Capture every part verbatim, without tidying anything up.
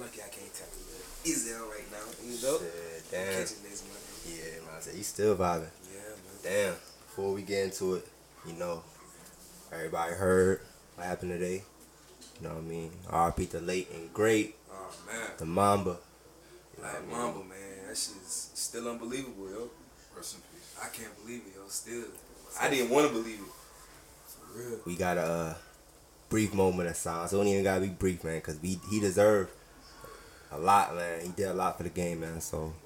I'm lucky I can't tell him that. He's down right now. You know? Shit, damn. Catching this money. Yeah, man. I said, he's still vibing. Yeah, man. Damn. Before we get into it, you know, everybody heard what happened today. You know what I mean? R I P the late and great. Oh, man. The Mamba. You know, like, Mamba, man. That shit's still unbelievable, yo. Rest in peace. I can't believe it, yo. Still. I didn't want to believe it. For real. We got a uh, brief moment of silence. It don't even got to be brief, man, because we, he deserved a lot, man. He did a lot for the game, man, so. Moment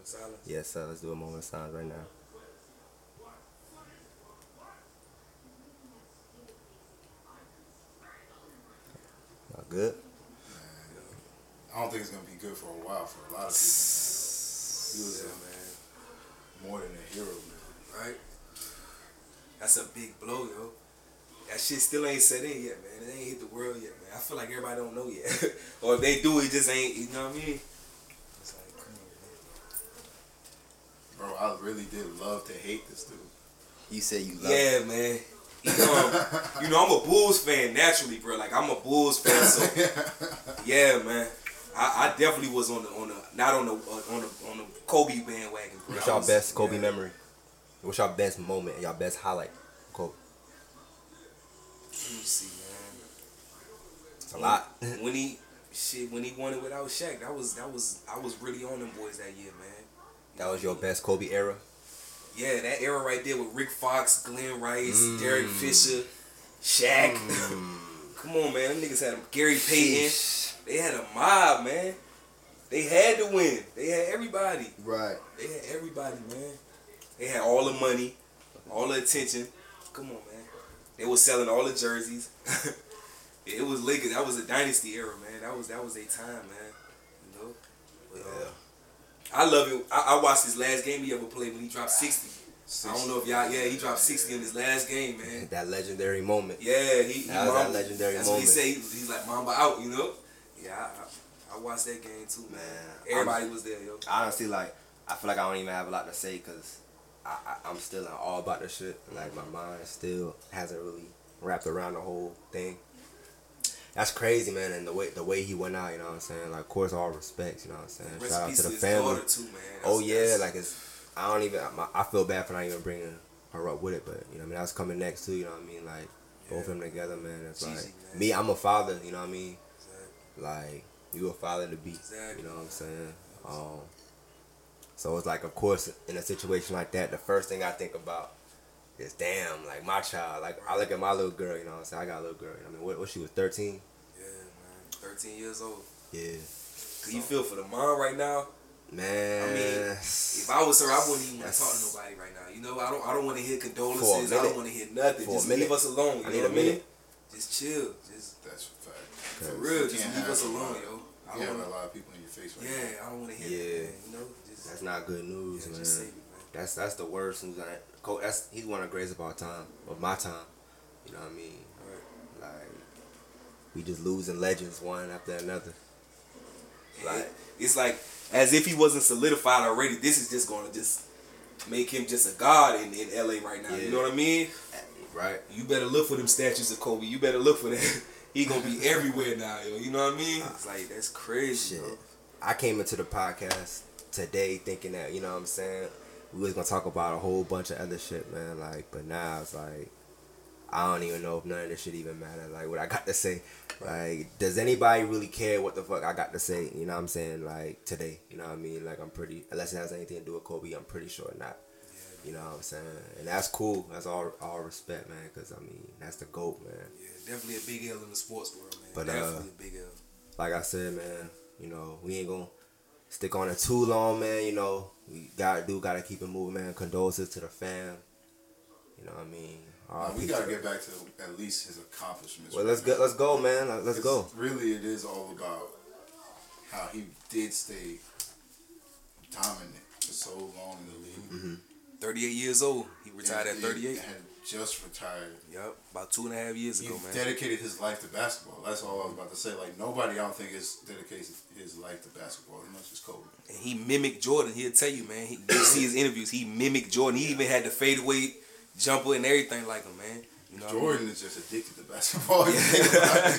of silence? Yes, sir. Let's do a moment of silence right now. Good. I don't think it's gonna be good for a while for a lot of people. He was yeah, man, more than a hero, man. Right? That's a big blow, yo. That shit still ain't set in yet, man. It ain't hit the world yet, man. I feel like everybody don't know yet, or if they do, it just ain't. You know what I mean? It's like, come on, man. Bro, I really did love to hate this dude. You said you love. Yeah, him. Man. You know, you know, I'm a Bulls fan naturally, bro. Like, I'm a Bulls fan, so yeah, man. I, I definitely was on the on the not on the uh, on the on the Kobe bandwagon, bro. What's y'all best Kobe yeah. memory? What's y'all best moment? Y'all best highlight, Kobe? Let me see, man. A lot. When he shit, when he won it without Shaq, that was that was I was really on them boys that year, man. You that was your best Kobe era. Yeah, that era right there with Rick Fox, Glenn Rice, mm. Derek Fisher, Shaq. Mm. Come on, man. Them niggas had them. Gary Payton. Sheesh. They had a mob, man. They had to win. They had everybody. Right. They had everybody, man. They had all the money, all the attention. Come on, man. They were selling all the jerseys. It was Lakers. That was a dynasty era, man. That was that was their time, man. You know? But, yeah. Uh, I love it. I, I watched his last game he ever played when he dropped sixty. sixty. I don't know if y'all, yeah, he dropped sixty in his last game, man. That legendary moment. Yeah, he. he that was that legendary that's moment. That's what he said. He's like, Mamba out, you know? Yeah, I, I, I watched that game too, man. Everybody I'm, was there, yo. Honestly, like, I feel like I don't even have a lot to say because I, I, I'm still in awe about this shit. Like, my mind still hasn't really wrapped around the whole thing. That's crazy, man, and the way the way he went out, you know what I'm saying? Like, of course, all respects, you know what I'm saying? Rest Shout out to the family. Too, man. Oh, yeah, like, it's, I don't even, I feel bad for not even bringing her up with it, but, you know what I mean? I was coming next to, you know what I mean? Like, yeah. Both of them together, man. It's Cheesy, like, man. Me, I'm a father, you know what I mean? Exactly. Like, you a father to be, exactly. You know what I'm saying? Um, so it's like, of course, in a situation like that, the first thing I think about, it's damn, like my child. Like, I look at my little girl, you know what I'm saying? I got a little girl. I mean, what, what she was, thirteen? Yeah, man. thirteen years old. Yeah. So, you feel for the mom right now? Man. I mean, if I was her, I wouldn't even want to talk to nobody right now. You know, I don't I don't want to hear condolences. I don't want to hear nothing. For just leave us alone. You I know need what a minute. Just chill. Just, that's for fact. For real, just leave us alone, yo. I don't you wanna, have a lot of people in your face right yeah, now. Yeah, I don't want to hear yeah. that, man. You know? Just, that's not good news, yeah, man. Just save it, man. That's, that's the worst news. I, Coach, that's he's one of the greatest of all time, of my time. You know what I mean? Right. Like, we just losing legends one after another. Like it, it's like as if he wasn't solidified already. This is just gonna just make him just a god in, in L A right now. Yeah. You know what I mean? Right. You better look for them statues of Kobe. You better look for that. He gonna be everywhere now, yo. You know what I mean? It's like that's crazy. Shit. Bro. I came into the podcast today thinking that, you know what I'm saying, we was gonna talk about a whole bunch of other shit, man. Like, but now it's like, I don't even know if none of this shit even matter. Like, what I got to say, like, does anybody really care what the fuck I got to say? You know what I'm saying? Like today, you know what I mean? Like, I'm pretty, unless it has anything to do with Kobe, I'm pretty sure not. You know what I'm saying? And that's cool. That's all, all respect, man. Cause I mean, that's the GOAT, man. Yeah, definitely a big L in the sports world, man. But, definitely uh, a big L. Like I said, man, you know, we ain't gonna stick on it too long, man. You know, we gotta do, gotta keep it moving, man. Condolences to the fam. You know what I mean? Nah, we gotta get back to at least his accomplishments. Well, right let's now. go, let's go, man. Let's go. Really, it is all about how he did stay dominant for so long in the league. Mm-hmm. Thirty-eight years old, he retired and at thirty-eight. Had just retired. Yep, about two and a half years he ago, man. Dedicated his life to basketball. That's all I was about to say. Like, nobody, I don't think, is dedicates his life to basketball as much as Kobe. And he mimicked Jordan. He'll tell you, man. He, you see his interviews. He mimicked Jordan. He even had the fadeaway jumper and everything like him, man. You know Jordan I mean? Is just addicted to basketball. Yeah.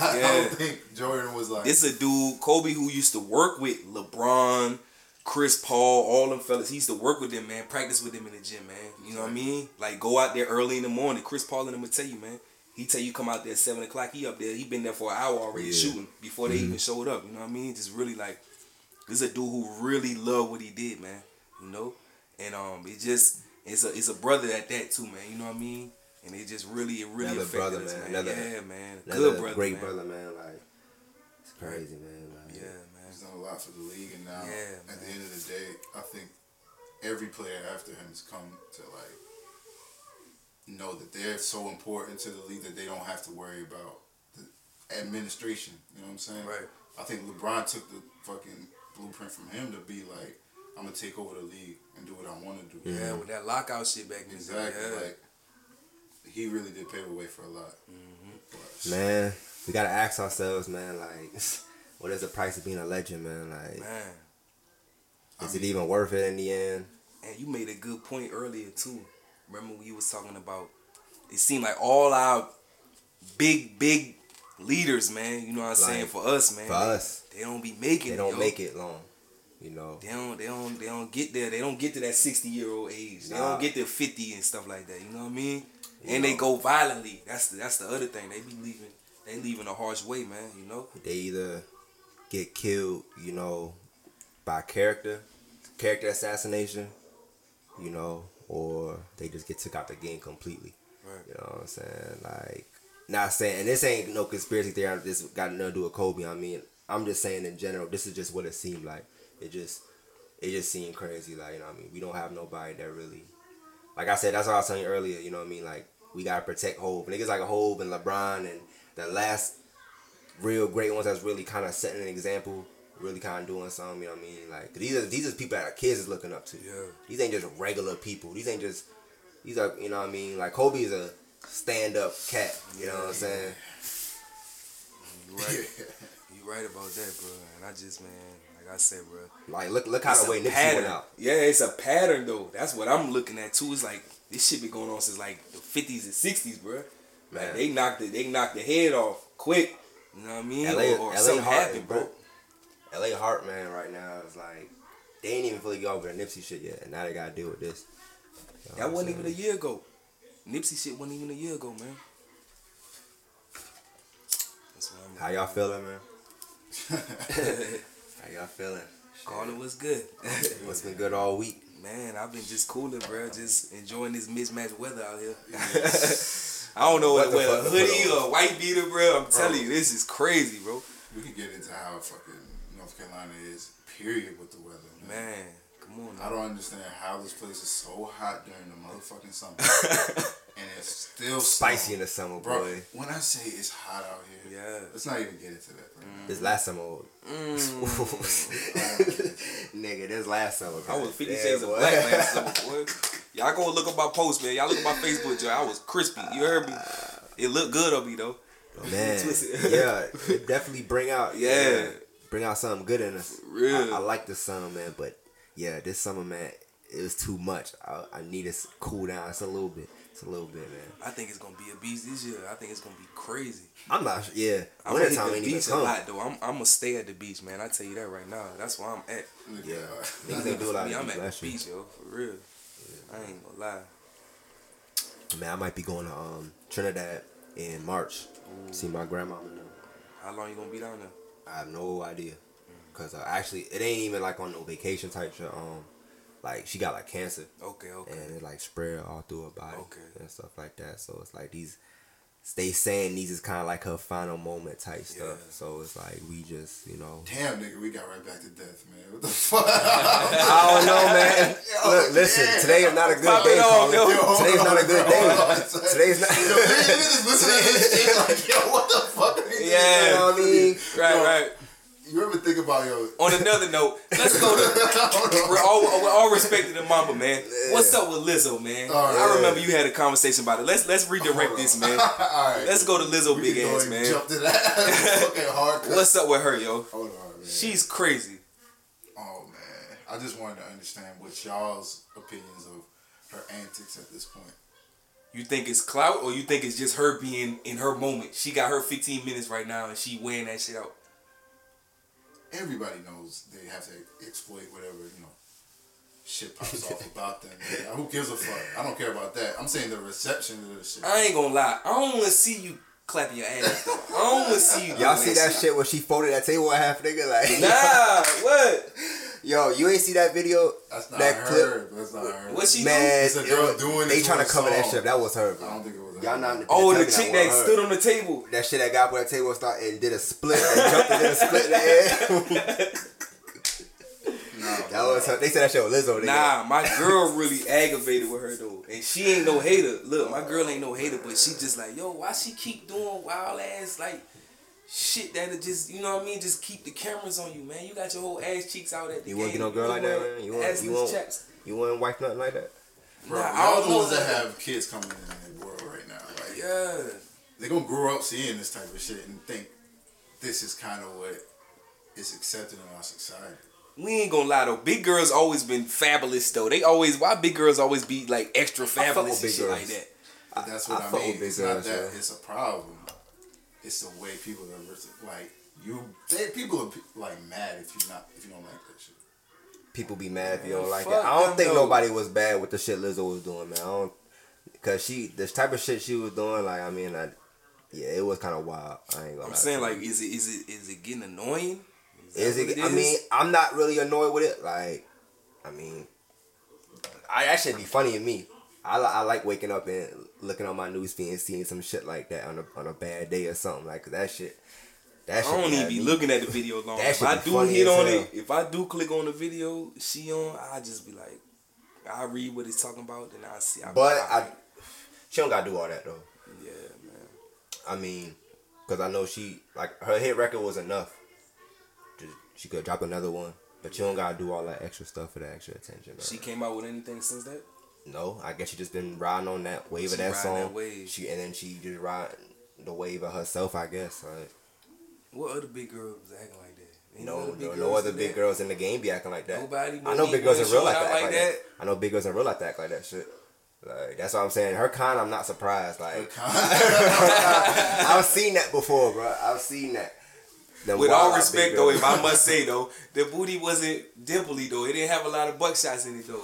I don't think Jordan was like... It's a dude, Kobe, who used to work with LeBron, Chris Paul, all them fellas. He used to work with them, man. Practice with them in the gym, man. You know what I mean? Like, go out there early in the morning. Chris Paul and them will tell you, man. He tell you come out there at seven o'clock. He up there. He been there for an hour already yeah. shooting before they mm-hmm. even showed up. You know what I mean? Just really like... This is a dude who really loved what he did, man. You know? And um, it just... It's a it's a brother at that too, man. You know what I mean? And it just really it really another affected brother, us, man. Another, yeah, man. Good brother, great man. brother, man. Like it's crazy, man. Like, yeah, man. He's done a lot for the league, and now yeah, at man. the end of the day, I think every player after him has come to like know that they're so important to the league that they don't have to worry about the administration. You know what I'm saying? Right. I think LeBron took the fucking blueprint from him to be like, I'm gonna take over the league and do what I want to do. Yeah, with that lockout shit back then. Exactly. Yeah. Like he really did pave the way for a lot. Mm-hmm. Man, we gotta ask ourselves, man. Like, what is the price of being a legend, man? Like, man. is I it mean, even worth it in the end? And you made a good point earlier too. Remember when you was talking about? It seemed like all our big, big leaders, man. You know what I'm like, saying? For us, man. For they, us, they don't be making. They don't yo. make it long. You know, they don't, they don't, they don't get there. They don't get to that sixty year old age. Nah. They don't get to fifty and stuff like that. You know what I mean? You and know. They go violently. That's the, that's the other thing. They be leaving. They leaving a harsh way, man. You know. They either get killed, you know, by character, character assassination, you know, or they just get took out the game completely. Right. You know what I'm saying? Like, not saying, and this ain't no conspiracy theory. This got nothing to do with Kobe. I mean, I'm just saying in general. This is just what it seemed like. It just, it just seemed crazy, like, you know what I mean? We don't have nobody that really, like I said, that's what I was telling you earlier, you know what I mean? Like, we got to protect Hov. Niggas like Hov and LeBron and the last real great ones that's really kind of setting an example, really kind of doing something, you know what I mean? Like, these are, these are people that our kids is looking up to. Yeah. These ain't just regular people. These ain't just, these are, you know what I mean? Like, Kobe is a stand-up cat, you know yeah, what I'm yeah. saying? You're right. You're right about that, bro. And I just, man... I said, bro. Like, look, look how the way Nipsey went out. Yeah, it's a pattern though. That's what I'm looking at too. It's like this shit been going on since like the fifties and sixties, bro. Man, like, they knocked it. They knocked the head off quick. You know what I mean? L A, or, or L A something Hart happened, bro. L A Hart, man, right now is like they ain't even fully get over the Nipsey shit yet, and now they gotta deal with this. You know that wasn't saying? even a year ago. Nipsey shit wasn't even a year ago, man. That's what I'm how y'all feeling, man? How y'all feeling? Carla, what's good? What's been good all week? Man, I've been just cooling, bro. Just enjoying this mismatched weather out here. I don't know what to wear, a hoodie or a white beater, bro. I'm bro. telling you, this is crazy, bro. We can get into how fucking North Carolina is, period, with the weather. Man, man come on. I man. don't understand how this place is so hot during the motherfucking summer. And it's still spicy in the summer, bro. Boy. When I say it's hot out here, yeah. let's not even get into that. Right now. This last summer, mm. nigga, this last summer. I was fifty shades of black last summer, boy. Y'all go look at my post, man. Y'all look at my Facebook, Joe. I was crispy. You heard me? It looked good on me though. Man, yeah, it definitely bring out, yeah. yeah, bring out something good in us. For real. I, I like the sun, man, but yeah, this summer, man, it was too much. I, I need to cool down just a little bit. A little bit, man. I think it's gonna be a beast this year. I think it's gonna be crazy. I'm not sure. Yeah, I'm gonna hit the beach a lot though. I'm I'm gonna stay at the beach, man. I tell you that right now. That's where I'm at. Yeah, niggas ain't do a lot. I'm at the beach, yo, for real. Yeah, I ain't gonna lie. Man, I might be going to um Trinidad in March. Ooh. See my grandmama now. How long you gonna be down there? I have no idea, cause uh, actually it ain't even like on no vacation type shit. Um. Like, she got, like, cancer. Okay, okay. And it, like, spread all through her body. Okay. And stuff like that. So, it's like these... They saying these is kind of like her final moment type stuff. Yeah. So, it's like, we just, you know... Damn, nigga, we got right back to death, man. What the fuck? I don't know, man. Look, listen. Yeah. Today is not a good Pop day, on, yo. Today is not a good day. Today is not... Yo, you just listen to this shit like, yo, what the fuck? Yeah. You know what I mean? Right, yo. right. You ever think about yo? On another note, let's go to we're all we're all respecting the Mamba, man. Yeah. What's up with Lizzo, man? Right. I remember you had a conversation about it. Let's let's redirect this, man. all right. Let's go to Lizzo, we big ass man. Jump to that. Fucking hard. What's up with her, yo? Hold on, man. She's crazy. Oh man, I just wanted to understand what y'all's opinions of her antics at this point. You think it's clout, or you think it's just her being in her moment? She got her fifteen minutes right now, and she weighing that shit out. Everybody knows they have to exploit whatever, you know, shit pops off about them. Man. Who gives a fuck? I don't care about that. I'm saying the reception of this shit. I ain't gonna lie. I don't want to see you clapping your ass. Though. I don't want to see you. Y'all see that shit, shit where she folded that table in half, nigga? Like, nah, what? Yo, you ain't see that video? That's not that her. Clip? That's not her. What she man, do? It's a girl it, doing they trying to cover song. That shit. That was her, bro. I don't think it was her. Y'all not, oh, the chick that, that stood on the table. That shit that got by the table start and did a split and jumped and did a split in the air. No, that no, was her. They said that shit was Lizzo. Nah, my girl really aggravated with her, though. And she ain't no hater. Look, my girl ain't no hater, but she just like, yo, why she keep doing wild ass, like... shit that'll just, you know what I mean, just keep the cameras on you, man. You got your whole ass cheeks out at the you game. You want to get no girl like that, man? You want you want you want wife nothing like that? Bro, nah, all the ones that have kids coming in the world right now, like yeah, they're gonna grow up seeing this type of shit and think this is kind of what is accepted in our society. We ain't gonna lie though, big girls always been fabulous though. They always why big girls always be like extra fabulous and shit like that. But that's what I, I, I mean. It's girls, not that yeah. It's a problem. It's the way people are like you. They, people are like mad if you not if you don't like that shit. People be mad if you don't like it. I don't think nobody was bad with the shit Lizzo was doing, man. I don't, cause she the type of shit she was doing. Like I mean, I, yeah, it was kind of wild. I ain't gonna. I'm saying like, is it is it is it getting annoying? Is it? I mean, I'm not really annoyed with it. Like, I mean, I that should be funny to me. I, I like waking up and looking on my news feed and seeing some shit like that on a on a bad day or something like that shit. That shit I don't even be me. Looking at the video long. If I do hit on hell. It, if I do click on the video she on, I just be like, I read what it's talking about and I see. I but like, I, she don't gotta do all that though. Yeah, man. I mean, cause I know she like her hit record was enough. Just, she could drop another one, but you don't gotta do all that extra stuff for the extra attention. Bro. She came out with anything since that? No, I guess she just been riding on that wave she of that song. That wave. She and then she just ride the wave of herself, I guess. Like, what other big girls acting like that? Ain't no, no, no, no other big that? Girls in the game be acting like that. Nobody. I know big girls in real life act like, like that. that. I know big girls in real life act like that shit. Like that's what I'm saying. Her kind, I'm not surprised. Like I've seen that before, bro. I've seen that. Them with all respect though, if I must say though, the booty wasn't dimply though. It didn't have a lot of buckshots in it though.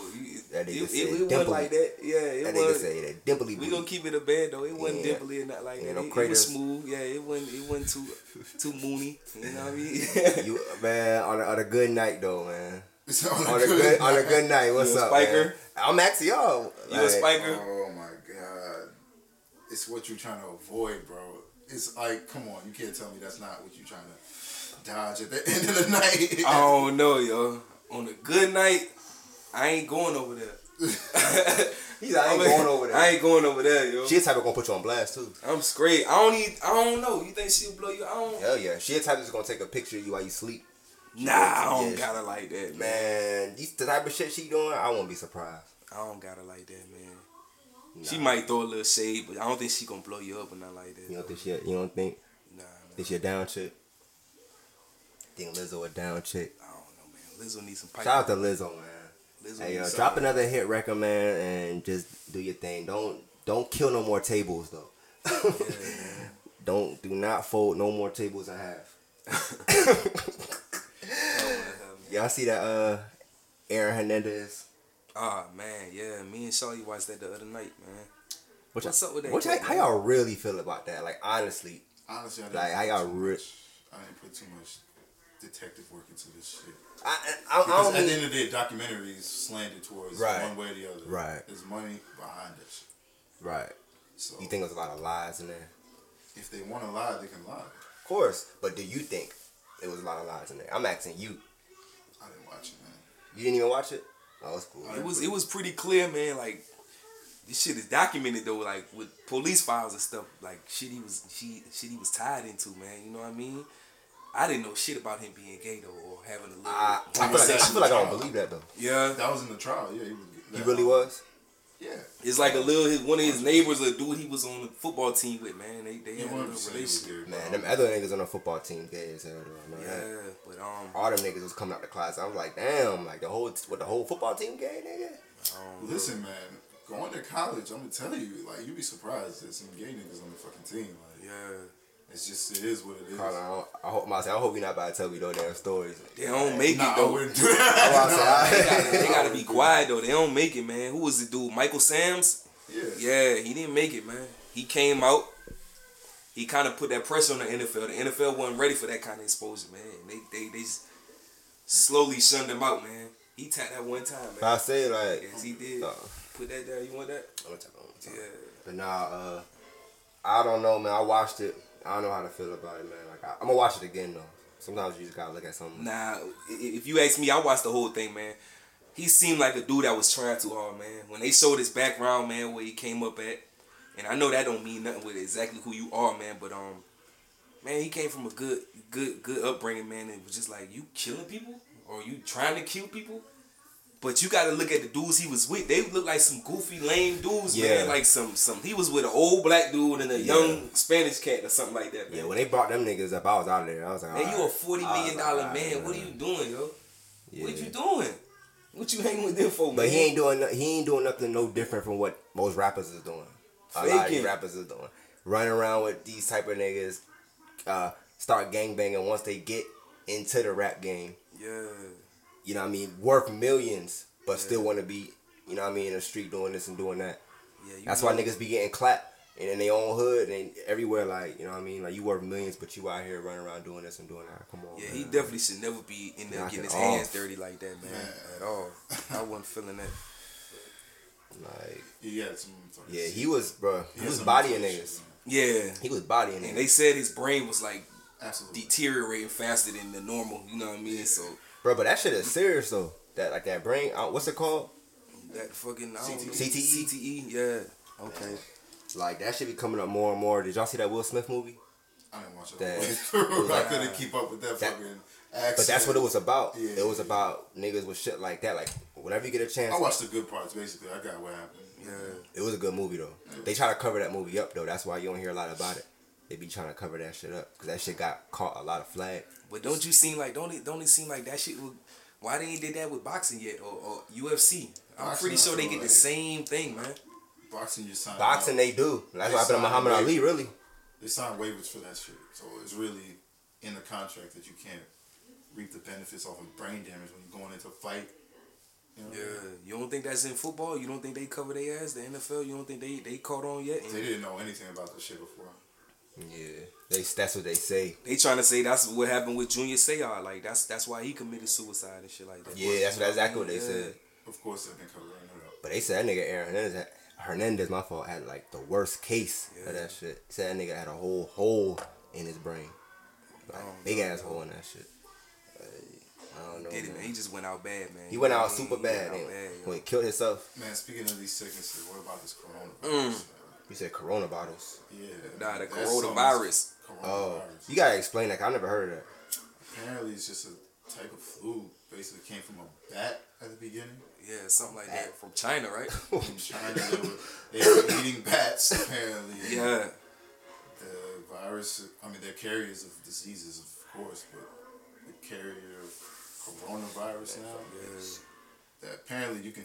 That nigga it, said it, it wasn't like that. Yeah, it that was. That nigga said that dimply booty. We gonna keep it a band though. It wasn't yeah. dimply or not like that. No it, it was smooth. Yeah, it wasn't. It wasn't too too moony. You know what I mean? You man on a, on a good night though, man. It's on, on a good, good on a good night. What's you up, spiker? Man? I'm asking y'all. You like, a spiker? Oh my god, it's what you trying to avoid, bro. It's like, come on, you can't tell me that's not what you trying to dodge at the end of the night. I don't know, yo. On a good night, I ain't going over there. He's like, I ain't going over there. I ain't going over there, yo. She the type of gonna put you on blast too. I'm straight. I don't need. I don't know. You think she'll blow you? I don't. Hell yeah. She the type that's gonna take a picture of you while you sleep. She nah, I don't yeah, gotta she, like that, man. man. These the type of shit she doing, I won't be surprised. I don't gotta like that, man. Nah. She might throw a little shade, but I don't think she gonna blow you up or nothing like that. You don't think she? A, you don't think? Nah. nah. Think she a down chick? Think Lizzo a down chick? I don't know, man. Lizzo needs some pipe. Shout out to Lizzo, man. Lizzo hey, yo, drop another hit record, man, and just do your thing. Don't don't kill no more tables though. Yeah, man. Don't do not fold no more tables in half. Y'all see that? Uh, Aaron Hernandez. Ah oh, man, yeah, me and Shawty watched that the other night, man. Which, What's up with that? Which, how, how y'all really feel about that? Like honestly, honestly, I didn't like I got rich. I didn't put too much detective work into this shit. I, I, I don't at mean, the end of the day, documentaries slanted towards right, one way or the other. Right. There's money behind this shit. Right. So you think there's a lot of lies in there? If they want to lie, they can lie. Of course, but do you think there was a lot of lies in there? I'm asking you. I didn't watch it, man. You didn't even watch it. Oh, that's cool. It was it was pretty clear, man. Like this shit is documented though, like with police files and stuff. Like shit he was she shit he was tied into, man. You know what I mean? I didn't know shit about him being gay though, or having a little. I, I feel, like, I, feel like I don't believe that though. Yeah, that was in the trial. Yeah, he, was, he really was. Yeah, it's like a little his, one of his neighbors, a dude he was on the football team with, man. They they had a little relationship. Man, them other niggas on the football team gay as hell. Yeah, but um, all them niggas was coming out the closet. I was like, damn, like the whole with the whole football team gay, nigga. Listen, man, going to college, I'm gonna tell you, like, you'd be surprised that some gay niggas on the fucking team. Like, yeah. It's just, it is what it is. Carl, I, I hope my, I hope we not about to tell me no damn stories. They don't make nah, it though. We're doing that. They gotta be quiet though. They don't make it, man. Who was the dude? Michael Sams? Yeah. Yeah, he didn't make it, man. He came out. He kind of put that pressure on the N F L. The N F L wasn't ready for that kind of exposure, man. They they they slowly shunned him out, man. He tapped that one time, man. But I say like, yes, he did. Uh, put that down. You want that? I'm gonna tap it one more time. Yeah. But nah, uh, I don't know, man. I watched it. I don't know how to feel about it, man. Like I, I'm gonna watch it again though. Sometimes you just gotta look at something. Nah, if you ask me, I watched the whole thing, man. He seemed like a dude that was trying too hard, man. When they showed his background, man, where he came up at, and I know that don't mean nothing with exactly who you are, man. But um, man, he came from a good, good, good upbringing, man. It was just like you killing people or you trying to kill people. But you gotta look at the dudes he was with. They look like some goofy, lame dudes, yeah. man. Like some, some. He was with an old black dude and a yeah. young Spanish cat or something like that, man. Yeah, when they brought them niggas up, I was out of there. I was like, man, right. You a forty million dollars like, man. Right. What are you doing, yo? Yeah. What you doing? What you hanging with them for, but man? But he ain't doing he ain't doing nothing no different from what most rappers is doing. Faking. A lot of these rappers is doing. Running around with these type of niggas, uh, start gangbanging once they get into the rap game. Yeah. You know what I mean? Worth millions, but yeah. still want to be, you know what I mean, in the street doing this and doing that. Yeah, you That's know. why niggas be getting clapped and in their own hood and everywhere, like, you know what I mean? Like, you worth millions, but you out here running around doing this and doing that. Come on, Yeah, man. He definitely should never be in there Knock getting his off. hands dirty like that, man, yeah. at all. I wasn't feeling that. Like, yeah, yeah he was, bro. He, he was bodying niggas. Yeah. He was bodying niggas. And they said his brain was, like, Absolutely. deteriorating faster than the normal, you know what I mean? Yeah. So... Bro, but that shit is serious though. That like that brain. Uh, what's it called? That fucking I don't C T E. Know. C T E. C T E. Yeah. Okay. Man. Like that shit be coming up more and more. Did y'all see that Will Smith movie? I didn't watch that. Movie. Like, I couldn't keep up with that, that fucking accent. But that's what it was about. Yeah. It was about niggas with shit like that. Like whenever you get a chance. I watched the good parts basically. I got what happened. Yeah. It was a good movie though. Yeah. They try to cover that movie up though. That's why you don't hear a lot about it. They be trying to cover that shit up because that shit got caught a lot of flag. But don't you seem like don't it don't it seem like that shit? Would, why they ain't did that with boxing yet or, or U F C? I'm boxing pretty sure they get like, the same thing, man. Boxing you sign. Boxing out. They do. That's they what happened to Muhammad waivers. Ali. Really, they signed waivers for that shit, so it's really in the contract that you can't reap the benefits off of brain damage when you're going into a fight. You know? Yeah, you don't think that's in football? You don't think they cover their ass? The N F L? You don't think they they caught on yet? They didn't know anything about this shit before. Yeah, they that's what they say. They trying to say that's what happened with Junior Seau. Like that's that's why he committed suicide and shit like that. Yeah, that's what, exactly what they yeah. said. Of course, they've been covering it up. But they said that nigga Aaron Hernandez, Hernandez, my fault, had like the worst case yeah. of that shit. Said that nigga had a whole hole in his brain, like big ass hole in that shit. I don't know. Did it, man. He just went out bad, man. He went out super bad. He yeah. killed himself. Man, speaking of these sicknesses, what about this coronavirus? Mm. You said Corona bottles. Yeah. Nah, the coronavirus. coronavirus. Oh, you gotta explain that. I never heard of that. Apparently, it's just a type of flu. Basically, came from a bat at the beginning. Yeah, something like bat. that from China, right? From China, they were, they were eating bats. Apparently. Yeah. The virus. I mean, they're carriers of diseases, of course, but the carrier of coronavirus now. Yeah. Is that apparently you can.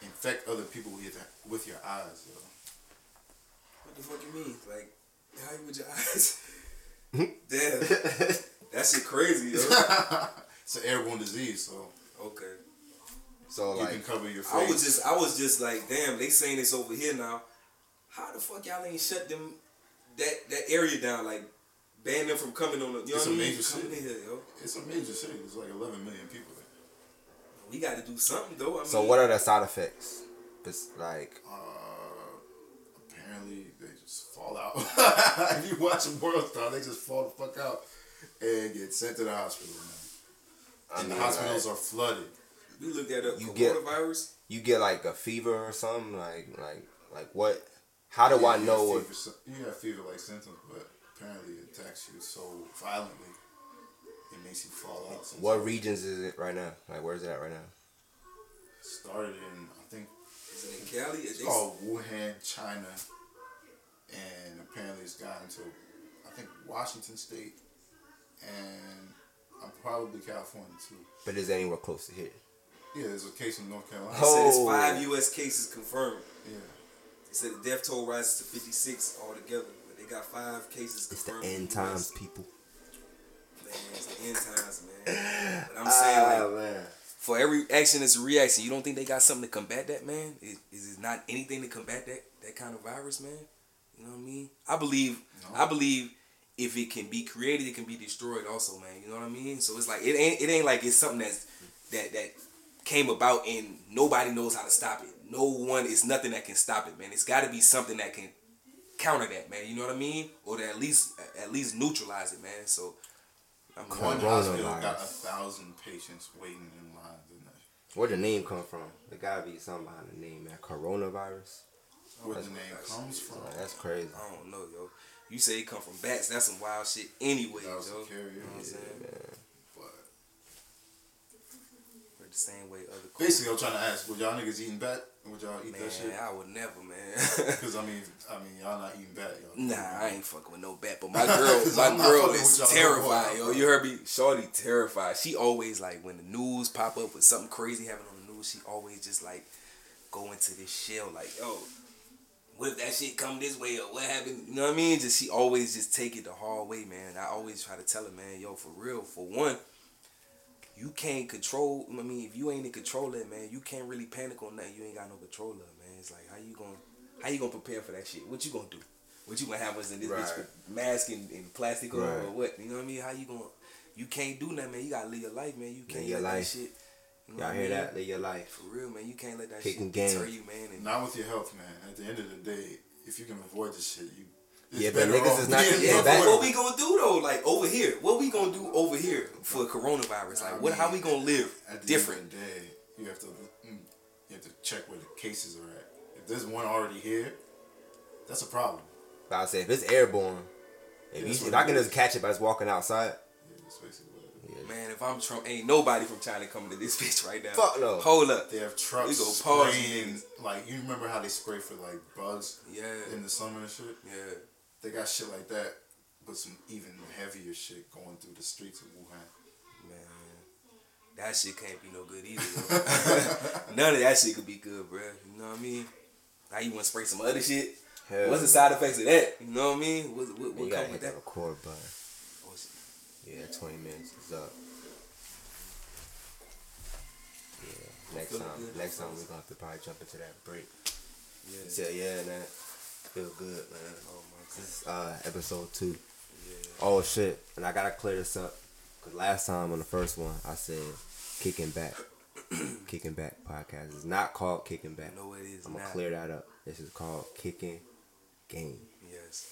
Infect other people with with your eyes, yo. What the fuck you mean? Like, how you with your eyes? Damn, that shit crazy, yo. It's an airborne disease, so okay. So you like, can cover your face. I was just, I was just like, damn, they saying this over here now. How the fuck y'all ain't shut them that that area down? Like, ban them from coming on. The, you it's know a what major mean? City. In here, yo. It's a major city. There's like eleven million people. We got to do something, though. I so mean, what are the side effects? It's like... Uh, apparently, they just fall out. If you watch World Star, they just fall the fuck out and get sent to the hospital. I and mean, the hospitals like, are flooded. We looked at a you coronavirus. Get, you get, like, a fever or something? Like, like, like what? How do yeah, I you know? What, fever, you have fever-like symptoms, but apparently it attacks you so violently. It makes you fall out. Sometimes. What regions is it right now? Like, where's it at right now? Started in, I think... Is it in Cali? It's called Wuhan, China. And apparently it's gotten to, I think, Washington State. And I'm probably California, too. But is it anywhere close to here? Yeah, there's a case in North Carolina. Oh. They said it's five U S cases confirmed. Yeah. They said the death toll rises to fifty-six altogether. But they got five cases confirmed. It's the end times, people. Man, it's the end times, man. But I'm saying, ah, like, man. For every action, it's a reaction. You don't think they got something to combat that, man? Is, is it not anything to combat that, that kind of virus, man? You know what I mean? I believe, no. I believe if it can be created, it can be destroyed also, man. You know what I mean? So it's like, it ain't it ain't like it's something that's, that that came about and nobody knows how to stop it. No one, it's nothing that can stop it, man. It's got to be something that can counter that, man. You know what I mean? Or to at least, at least neutralize it, man. So, I mean, one hospital got a thousand patients waiting in line. Where'd the name come from? There gotta be something behind the name, man. Coronavirus. Where the name comes from? Like, that's crazy. I don't know, yo. You say it come from bats. That's some wild shit anyway, yo. Carrier, you know what I'm saying? Man. But we're the same way other. Basically, I'm trying to ask, would y'all niggas eating bat? Would y'all eat man, that shit? I would never, man. Because I mean, I mean, y'all not eating bat, yo. Nah, I ain't fucking with no bat. But my girl, my girl is terrified, yo. You heard me, shorty terrified. She always like when the news pop up with something crazy happening on the news. She always just like go into this shell, like yo. What if that shit come this way or what happened? You know what I mean? Just she always just take it the hard way, man. I always try to tell her, man, yo, for real, for one, you can't control. I mean, if you ain't in control of it, man, you can't really panic on nothing. You ain't got no control of it, man. It's like, how you gonna, how you gonna prepare for that shit? What you gonna do? What you gonna have us in this right. bitch with mask and, and plastic on right. or what? You know what I mean? How you gonna, you can't do nothing, man. You gotta live your life, man. You can't live your life. That shit. You know Y'all hear mean? That? Live your life. For real, man. You can't let that Pick shit deter you, man. And not with your health, man. At the end of the day, if you can avoid this shit, you... Yeah, but niggas is not... Yeah, but what we gonna do, though? Like, over here. What we gonna do over here for coronavirus? Like, I what? Mean, how we gonna live at the different? End of the day, you have to, you have to check where the cases are at. If there's one already here, that's a problem. But I say, if it's airborne, if, yeah, you, if I can just catch it by just walking outside... Yeah, that's basically what. Man, if I'm Trump, ain't nobody from China coming to this bitch right now. Fuck no. Hold up. They have trucks spraying. Like, you remember how they spray for, like, bugs? Yeah. In the summer and shit? Yeah. They got shit like that, but some even heavier shit going through the streets of Wuhan. Man, that shit can't be no good either. None of that shit could be good, bro. You know what I mean? Now you want to spray some other shit? Hell. What's the side effects of that? You know what I mean? What, what, what comes with that? Record button. Yeah, twenty minutes is up. Yeah, next time, good. next time we're gonna have to probably jump into that break. Yeah, so, yeah, man, feel good, man. Oh my god, this is, uh, episode two. Yeah. Oh shit, and I gotta clear this up because last time on the first one I said kicking back, kicking back podcast is not called kicking back. No, it is. I'm gonna not. clear that up. This is called kicking game. Yes.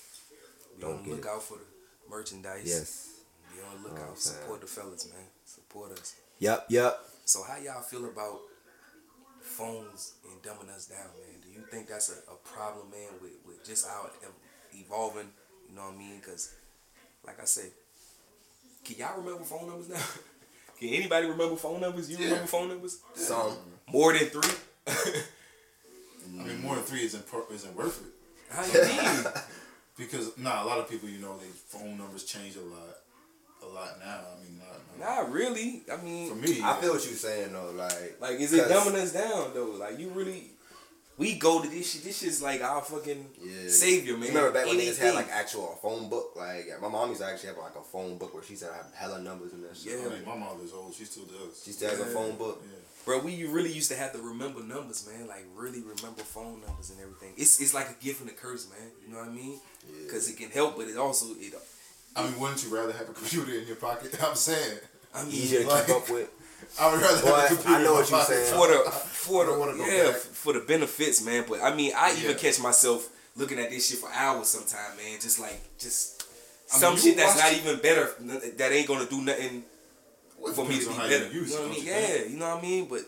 We Don't get look it. out for the merchandise. Yes. Be on the lookout. Oh, support the fellas, man. Support us. Yep, yep. So how y'all feel about phones and dumbing us down, man? Do you think that's a, a problem, man, with, with just our evolving, you know what I mean? Because, like I said, can y'all remember phone numbers now? Can anybody remember phone numbers? You yeah. remember phone numbers? Some. More than three? I mean, more than three isn't, isn't worth it. How you mean? Because, nah, a lot of people, you know, their phone numbers change a lot. A lot now. I mean, not, not really. I mean, for me, I yeah. feel what you're saying though. Like, like is it dumbing us down though? Like, you really, we go to this shit. This shit's like our fucking yeah. savior, man. You remember back Anything. when niggas had like actual phone book? Like, my mom used to actually have like a phone book where she said I have hella numbers and that shit. Yeah, I mean, my mom is old. She still does. She still yeah. has a phone book. Yeah. Bro, we really used to have to remember numbers, man. Like, really remember phone numbers and everything. It's it's like a gift and a curse, man. You know what I mean? Yeah. Cause it can help, but it also it. I mean, wouldn't you rather have a computer in your pocket? I'm saying. I'm easier to like, keep up with. I would rather Boy, have a computer I know in what my you're saying. For the, for the, yeah, for the benefits, man. But, I mean, I yeah. even catch myself looking at this shit for hours sometimes, man. Just, like, just I some mean, shit that's not it. even better, that ain't going to do nothing well, for me to be better. You, you know what I mean? Yeah, you know what I mean? But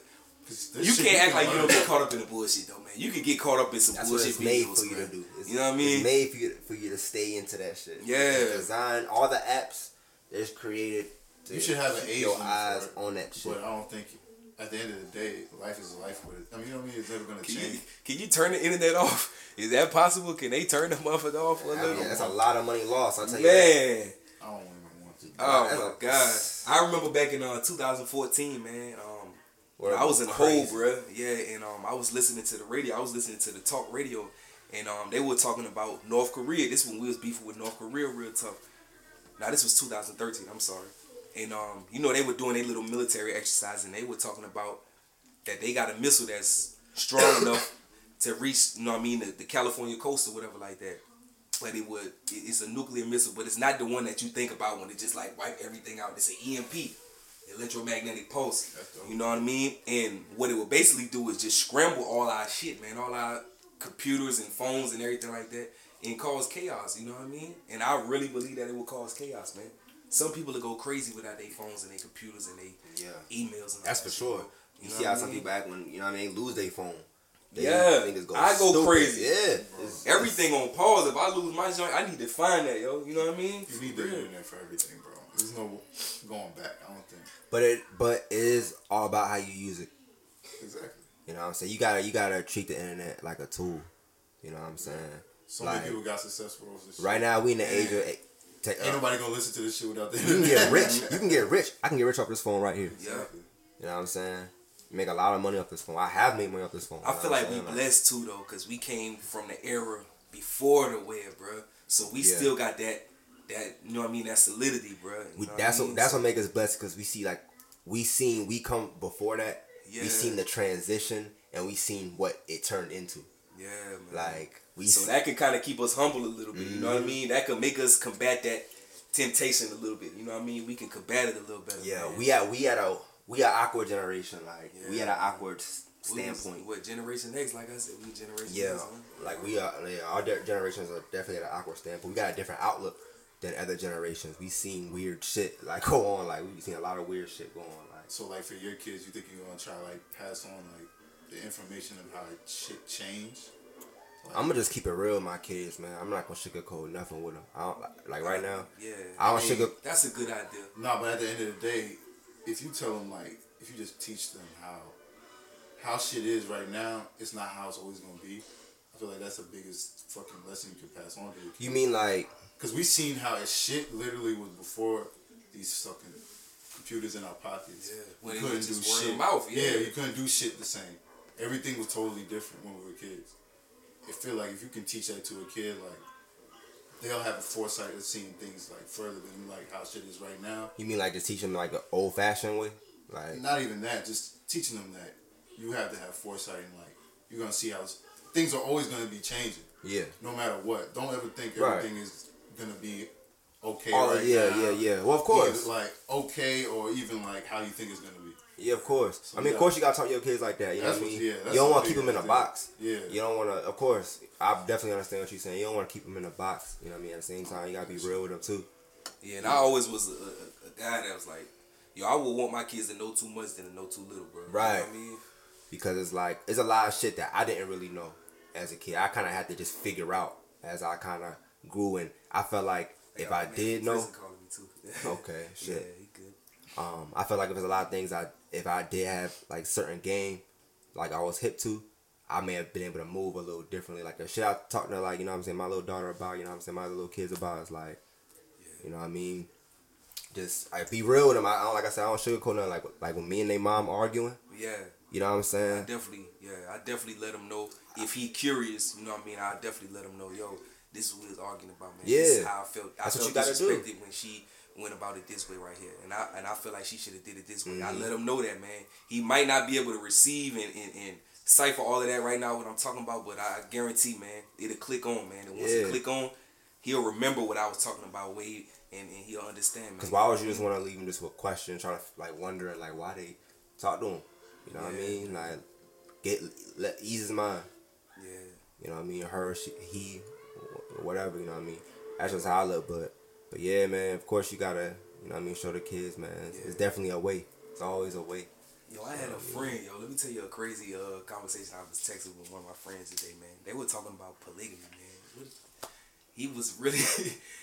you can't act like learn. you don't get caught up in the bullshit, though, man. You can get caught up in some That's bullshit. It's made for you to do. It's, you know what I mean? It's made for you to, for you to stay into that shit. Yeah. The design, all the apps, that's created to you should have an age your eyes it, on that shit. But I don't think, at the end of the day, life is life with it. I mean, you know what I mean? It's never going to change. You, can you turn the internet off? Is that possible? Can they turn the motherfucker off for a little? That's a lot of money lost, I'll tell you Man. That. I don't even want to. Oh, my God. I remember back in uh, twenty fourteen, man, um, Word, I was in Hov, bro. Yeah, and um, I was listening to the radio. I was listening to the talk radio, and um, they were talking about North Korea. This when we was beefing with North Korea real tough. Now this was two thousand thirteen. I'm sorry, and um, you know they were doing their little military exercise, and they were talking about that they got a missile that's strong enough to reach, you know what I mean, the, the California coast or whatever like that. But it would, it's a nuclear missile, but it's not the one that you think about when it just like wipe everything out. It's an E M P, electromagnetic pulse. You know what I mean? And what it would basically do is just scramble all our shit, man, all our computers and phones and everything like that, and cause chaos. You know what I mean? And I really believe that it will cause chaos, man. Some people will go crazy without their phones and their computers and their yeah. emails. And that's all for that sure. You, you see how some people act when, you know what I mean, lose their phone. They yeah, go I go stupid. Crazy. Yeah, it's, everything it's, on pause. If I lose my joint, I need to find that, yo. You know what I mean? You need the internet for everything, bro. There's no going back. I don't think. But it, but it is all about how you use it. Exactly. You know what I'm saying? You gotta, you gotta treat the internet like a tool. You know what I'm saying? So like, many people got successful off this shit. Right now, we in the age of. Take, ain't uh, nobody gonna listen to this shit without the internet. You can get rich. You can get rich. I can get rich off this phone right here. Yeah. You know what I'm saying? Make a lot of money off this phone. I have made money off this phone. I feel like we blessed too, though, because we came from the era before the web, bro. So we yeah. still got that, that you know what I mean, that solidity, bro. We, that's what, what that's what make us blessed, because we see, like, we seen, we come before that. Yeah. We seen the transition, and we seen what it turned into. Yeah, man. Like, we so see- that could kind of keep us humble a little bit, mm-hmm. you know what I mean? That could make us combat that temptation a little bit, you know what I mean? We can combat it a little better. Yeah, man. we at, we at a... We are awkward generation, like yeah. we had an awkward standpoint. What Generation X, like I said, we Generation yeah. X. Yeah, like we are. Yeah, our de- generations are definitely at an awkward standpoint. We got a different outlook than other generations. We seen weird shit like go on. Like we seen a lot of weird shit go on. Like so, like for your kids, you think you're gonna try like pass on like the information of how shit changed? Like, I'm gonna just keep it real with my kids, man. I'm not gonna sugarcoat nothing with them. I don't, like, like right now. Yeah, I don't I mean, sugar. That's a good idea. No, nah, but at the end of the day. If you tell them, like, if you just teach them how how shit is right now, it's not how it's always going to be. I feel like that's the biggest fucking lesson you can pass on to your kids. You mean, like... Because we seen how shit literally was before these fucking computers in our pockets. Yeah. When you couldn't do shit. Mouth, yeah. yeah, you couldn't do shit the same. Everything was totally different when we were kids. I feel like if you can teach that to a kid, like... They'll have a foresight of seeing things like further than like how shit is right now. You mean like just teach them like an old fashioned way, like not even that, just teaching them that you have to have foresight and like you're gonna see how things are always gonna be changing. Yeah. No matter what, don't ever think everything right. is gonna be okay. Oh, right yeah, now. yeah, yeah. Well, of course. Either like okay, or even like how you think it's gonna be. Yeah, of course. So I mean, of course, you gotta talk to your kids like that. You know what I mean? Yeah, you don't want to keep them in a box. Yeah. You don't want to. Of course, I definitely understand what you're saying. You don't want to keep them in a box. You know what I mean? At the same time, you gotta be real with them too. Yeah, and I always was a, a, a guy that was like, yo, I would want my kids to know too much than to know too little, bro. Right. You know what I mean? Because it's like it's a lot of shit that I didn't really know as a kid. I kind of had to just figure out as I kind of grew, and I felt like hey, if I, I did know. Okay. Shit. Yeah, he good. Um, I felt like if there's a lot of things I. If I did have, like, certain game, like, I was hip to, I may have been able to move a little differently. Like, the shit I talk to, like, you know what I'm saying, my little daughter about, you know what I'm saying, my little kids about, it's like, yeah. you know what I mean? Just, I be real with them. I, I don't, like I said, I don't sugarcoat nothing. Like, like when me and they mom arguing. Yeah. You know what I'm saying? I definitely, yeah, I definitely let him know. If he curious, you know what I mean, I definitely let him know, yo, this is what he was arguing about, man. Yeah. This is how I felt. I That's felt what you disrespected gotta do. When she... went about it this way right here, and I and I feel like she should have did it this way. Mm-hmm. I let him know that, man. He might not be able to receive and, and, and cipher all of that right now what I'm talking about, but I guarantee, man, it'll click on, man. And once yeah. it click on, he'll remember what I was talking about way, and, and he'll understand, man. Because why would you just want to leave him just with a question, trying to like wonder like why they talk to him? You know yeah. what I mean? Like get let ease his mind. Yeah. You know what I mean? Her, she, he, whatever. You know what I mean? That's just how I look, but. But yeah, man, of course you gotta, you know what I mean, show the kids, man. It's, yeah. it's definitely a way. It's always a way. Yo, I had a friend, yo, let me tell you a crazy uh, conversation I was texting with one of my friends today, man. They were talking about polygamy, man. He was really,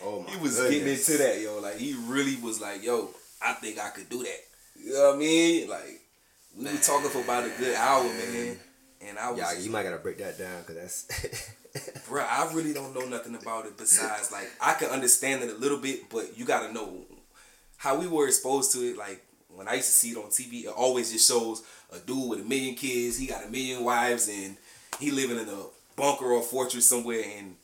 oh my he was goodness. Getting into that, yo. Like, he really was like, yo, I think I could do that. You know what I mean? Like, we man. were talking for about a good hour, man. And I was... Yeah, you might gotta break that down, because that's... Bro, I really don't know nothing about it besides, like, I can understand it a little bit, but you got to know how we were exposed to it, like, when I used to see it on T V, it always just shows a dude with a million kids, he got a million wives, and he living in a bunker or a fortress somewhere, and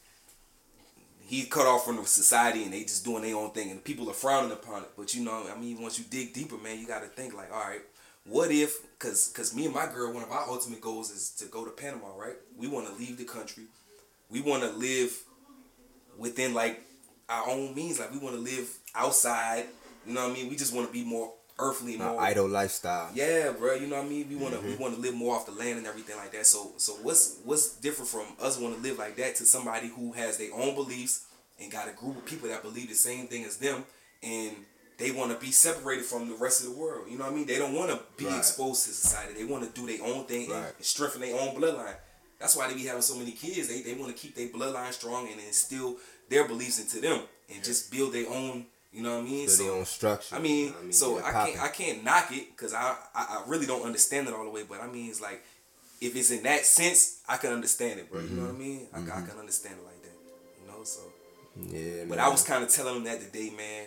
he cut off from the society, and they just doing their own thing, and people are frowning upon it. But you know, I mean, once you dig deeper, man, you got to think like, all right, what if, cause, cause me and my girl, one of our ultimate goals is to go to Panama, right? We want to leave the country. We want to live within like our own means. Like we want to live outside. You know what I mean? We just want to be more earthly, more idle lifestyle. Yeah, bro. You know what I mean? We want to mm-hmm. we want to live more off the land and everything like that. So so what's what's different from us want to live like that to somebody who has their own beliefs and got a group of people that believe the same thing as them, and they want to be separated from the rest of the world. You know what I mean? They don't want to be right. exposed to society. They want to do their own thing right. and strengthen their own bloodline. That's why they be having so many kids. They they want to keep their bloodline strong and instill their beliefs into them and yeah. just build their own. You know what I mean? So, their own structure. I mean, I mean so I popping. can't I can't knock it because I, I I really don't understand it all the way. But I mean, it's like if it's in that sense, I can understand it, bro. Mm-hmm. You know what I mean? I, mm-hmm. I can understand it like that. You know, so yeah. But man. I was kind of telling him that today, man.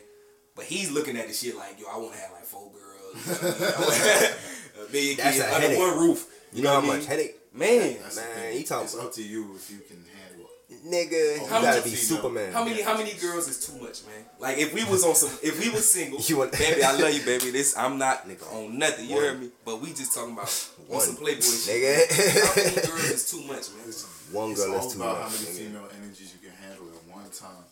But he's looking at the shit like, yo, I want to have like four girls, you know what I mean? a million kids under headache. one roof. You, you know, know how much mean? headache, man. That's man, he talking. It's up to you if you can handle. Nigga, oh, you gotta be Superman. How many how many girls is too much, man? Like if we was on some, if we was single, baby, I love you, baby. This I'm not nigga on nothing. You heard me? But we just talking about on some Playboy shit. Nigga, how many girls is too much, man? It's, one it's girl is too about much. How many nigga. female energies you can handle at one time?